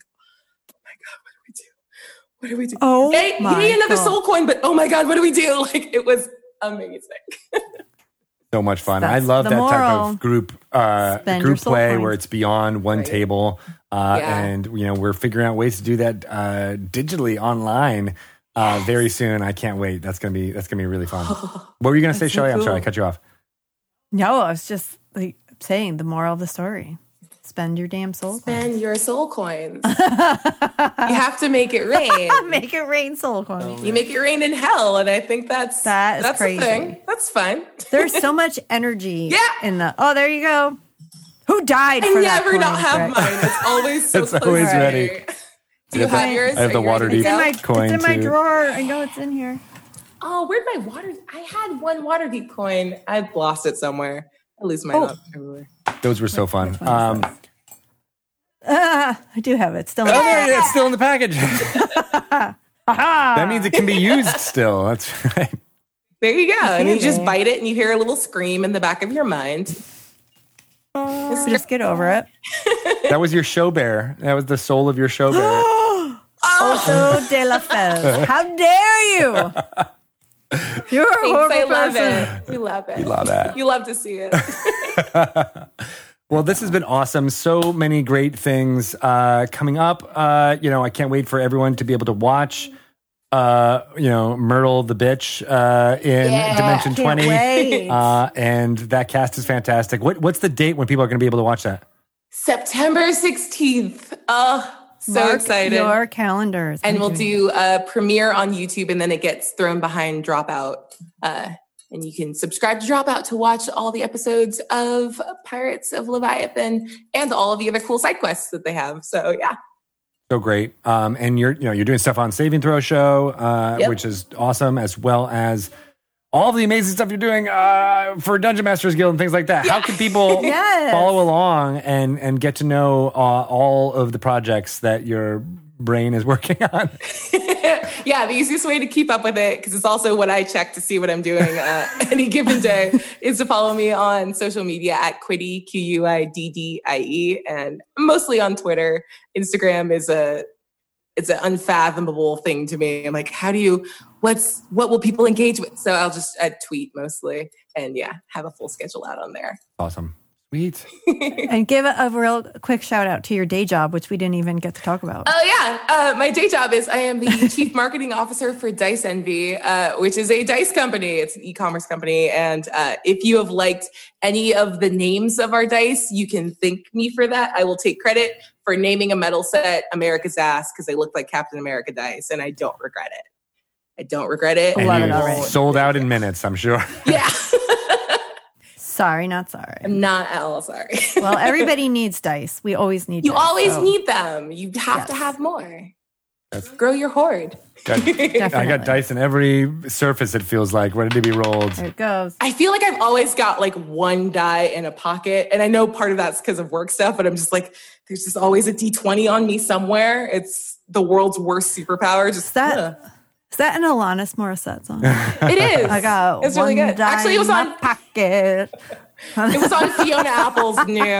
oh my God, what do we do? What do we do? Oh hey, my give me another God. Soul coin, but oh my God, what do we do? Like it was amazing. So much fun. That's I love that type of group uh, group play points. Where it's beyond one right. table. Uh, yeah. And, you know, we're figuring out ways to do that uh, digitally online uh, yes. very soon. I can't wait. That's going to be that's gonna be really fun. What were you going to say, Shelly? So cool. I'm sorry, I cut you off. No, I was just like saying the moral of the story. Spend your damn soul Spend coins. your soul coins. You have to make it rain. Make it rain soul coins. Oh, you make it rain in hell. And I think that's that is that's crazy. The thing. That's fun. There's so much energy yeah. in the oh, there you go. Who died? I for never that not have right? mine. It's always so it's close. Always ready. Right. Do you have, have yours? I have the water deep coin. It's in my drawer. I know it's in here. Oh, where'd my water? I had one water deep coin. I've lost it somewhere. I lose mine oh. everywhere. Those were so fun. Um, uh, I do have it still. In oh, there yeah, it's still in the package. That means it can be used still. That's right. There you go. And you just bite it, and you hear a little scream in the back of your mind. Uh, just get over it. That was your show bear. That was the soul of your show bear. Oh, Oso de la Fez. How dare you! You're a horrible I love person. It. You love it. You love that. You love to see it. Well, this has been awesome. So many great things uh, coming up. Uh, you know, I can't wait for everyone to be able to watch. Uh, you know, Myrtle the Bitch uh, in yeah, Dimension twenty, uh, and that cast is fantastic. What what's the date when people are going to be able to watch that? September sixteenth. Oh. So Mark excited. Your calendars. And we'll do a premiere on YouTube, and then it gets thrown behind Dropout. Uh, and you can subscribe to Dropout to watch all the episodes of Pirates of Leviathan and all of the other cool side quests that they have. So, yeah. So great. Um, and you're, you know, you're doing stuff on Saving Throw Show, uh, yep. which is awesome, as well as all the amazing stuff you're doing uh, for Dungeon Masters Guild and things like that. Yeah. How can people yes. follow along and, and get to know uh, all of the projects that your brain is working on? Yeah, the easiest way to keep up with it, because it's also what I check to see what I'm doing uh, any given day, is to follow me on social media at Quiddie, Q U I D D I E, and mostly on Twitter. Instagram is a... It's an unfathomable thing to me. I'm like, how do you, what's, what will people engage with? So I'll just I tweet mostly, and yeah, have a full schedule out on there. Awesome. Sweet. And give a, a real quick shout out to your day job, which we didn't even get to talk about. Oh yeah. Uh, my day job is I am the chief marketing officer for Dice Envy, uh, which is a dice company. It's an e-commerce company. And uh, if you have liked any of the names of our dice, you can thank me for that. I will take credit for naming a metal set America's Ass because they look like Captain America dice, and I don't regret it. I don't regret it. Love it already. Sold out in minutes, I'm sure. Yeah. Sorry, not sorry. I'm not at all sorry. Well, everybody needs dice. We always need you dice. You always so. need them. You have yes. to have more. That's, Grow your hoard. Got, I got dice in every surface, it feels like, ready to be rolled. There it goes. I feel like I've always got like one die in a pocket. And I know part of that's because of work stuff, but I'm just like, there's just always a D twenty on me somewhere. It's the world's worst superpower. Just is that, uh. is that an Alanis Morissette song? It is. I got it's one really good. Die Actually, it was on pocket. It was on Fiona Apple's new her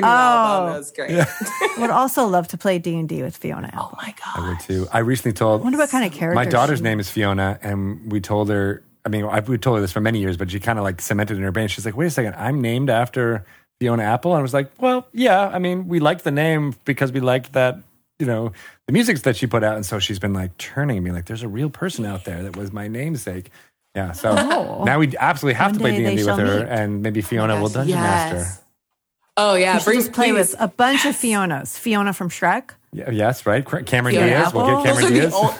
new oh. album. That was great. Yeah. I would also love to play D and D with Fiona Apple. Oh my god, I would too. I recently told. I wonder what kind of character. My daughter's she... name is Fiona, and we told her. I mean, I, we told her this for many years, but she kind of like cemented in her brain. She's like, "Wait a second, I'm named after." Fiona Apple, and I was like, well, yeah, I mean, we liked the name because we liked that, you know, the music that she put out, and so she's been like turning me like, there's a real person out there that was my namesake. Yeah, so oh. now we absolutely have One to play D and D with her, meet. And maybe Fiona oh will Dungeon yes. Master. Oh, yeah. We bring, just play please. with a bunch of Fionas. Fiona from Shrek. Yeah, yes, right. Cameron Fiona Diaz. Apple. We'll get Cameron Diaz. Old-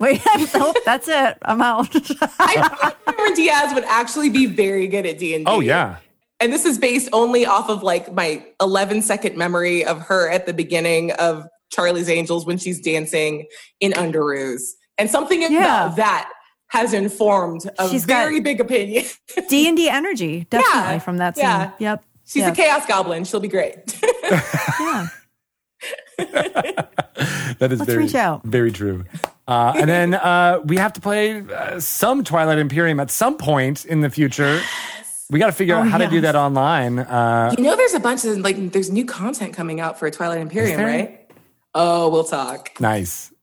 Wait, I'm so, that's it. I'm out. I think Cameron Diaz would actually be very good at D and D. Oh, yeah. And this is based only off of like my eleven second memory of her at the beginning of Charlie's Angels when she's dancing in Underoos. And something yeah. about that has informed a she's very big opinion. D and D energy, definitely, yeah. from that scene. Yeah. Yep. She's yep. a chaos goblin. She'll be great. yeah. That is Let's very, reach out. very true. Uh, and then uh, we have to play uh, some Twilight Imperium at some point in the future. We got to figure oh, out how yes. to do that online. Uh, you know, there's a bunch of like, there's new content coming out for Twilight Imperium, right? Oh, we'll talk. Nice.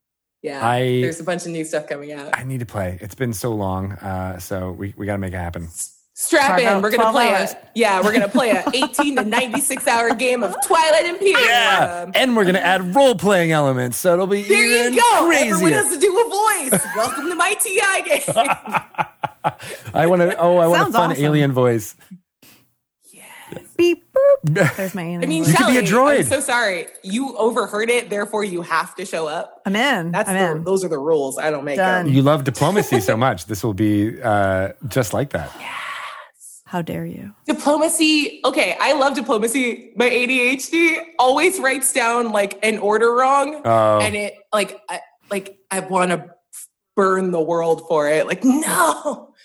Yeah, I, there's a bunch of new stuff coming out. I need to play. It's been so long, uh, so we we got to make it happen. Strap in. We're gonna play hours. a yeah. We're gonna play a eighteen to ninety-six hour game of Twilight Imperium. Yeah, and we're gonna add role playing elements, so it'll be there. Even you go. Crazier. Everyone has to do a voice. Welcome to my T I game. I want to. Oh, I want a fun awesome. alien voice. Yes. Beep boop. There's my alien. I mean, voice. Shelly, you could be a droid. I'm so sorry. You overheard it. Therefore, you have to show up. I'm in. That's I'm the, in. Those are the rules. I don't make Done. them. You love diplomacy so much. This will be uh, just like that. Yeah. How dare you? Diplomacy. Okay, I love diplomacy. My A D H D always writes down like an order wrong, oh. and it like I, like I want to burn the world for it. Like no,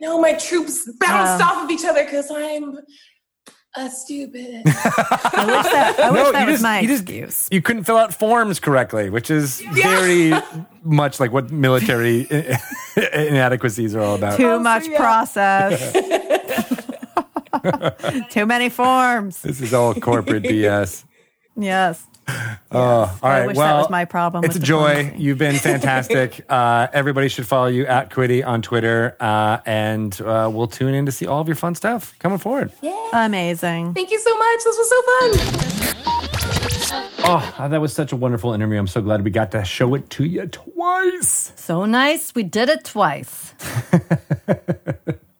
no, my troops bounced uh, off of each other because I'm a stupid. I wish that. I wish no, that was just, my you excuse. Just, you couldn't fill out forms correctly, which is yeah. very much like what military inadequacies are all about. Too much so, yeah. process. Too many forms. This is all corporate B S. Yes. Oh, yes. All right. I wish well, that was my problem. It's a joy. You've been fantastic. uh, everybody should follow you at Quiddy on Twitter, uh, and uh, we'll tune in to see all of your fun stuff coming forward. Yeah. Amazing. Thank you so much. This was so fun. Oh, that was such a wonderful interview. I'm so glad we got to show it to you twice. So nice. We did it twice.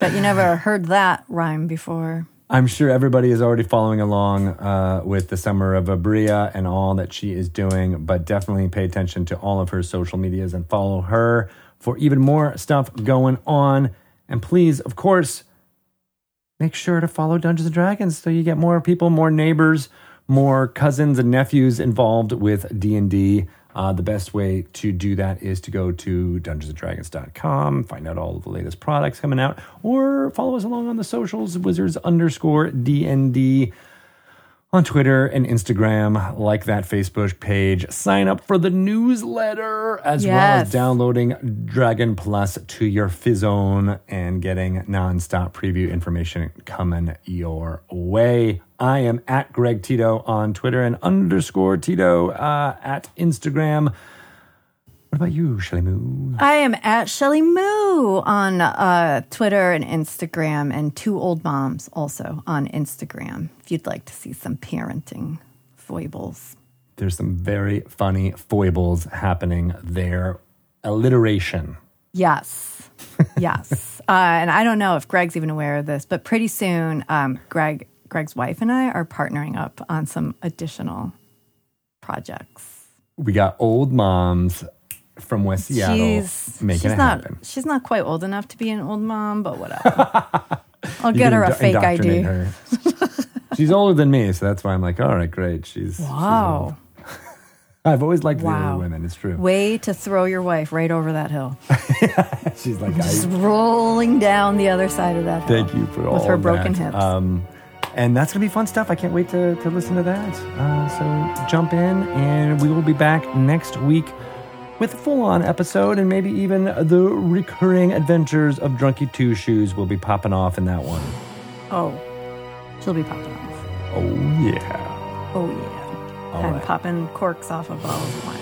But you never heard that rhyme before. I'm sure everybody is already following along uh, with the summer of Aabria and all that she is doing, but definitely pay attention to all of her social medias and follow her for even more stuff going on. And please, of course, make sure to follow Dungeons and Dragons so you get more people, more neighbors, more cousins and nephews involved with D and D. Uh, the best way to do that is to go to dungeons and dragons dot com, find out all of the latest products coming out, or follow us along on the socials, wizards underscore D N D on Twitter and Instagram. Like that Facebook page. Sign up for the newsletter, as yes. well as downloading Dragon Plus to your Fizzone and getting nonstop preview information coming your way. I am at Greg Tito on Twitter and underscore Tito uh, at Instagram. What about you, Shelly Moo? I am at Shelly Moo on uh, Twitter and Instagram, and Two Old Moms also on Instagram if you'd like to see some parenting foibles. There's some very funny foibles happening there. Alliteration. Yes. Yes. uh, and I don't know if Greg's even aware of this, but pretty soon um, Greg... Greg's wife and I are partnering up on some additional projects. We got Old Moms from West Seattle she's, making she's it not, happen. She's not quite old enough to be an old mom, but whatever. I'll get her a fake I D. She's older than me, so that's why I'm like, all right, great. She's wow. She's old. I've always liked wow. the older women. It's true. Way to throw your wife right over that hill. She's like, just I, rolling down the other side of that hill. Thank you for all that. With her broken that. hips. Um, And that's going to be fun stuff. I can't wait to, to listen to that. Uh, so jump in, and we will be back next week with a full-on episode, and maybe even the recurring adventures of Drunky Two-Shoes will be popping off in that one. Oh, she'll be popping off. Oh, yeah. Oh, yeah. All and right. Popping corks off of bottles of wine.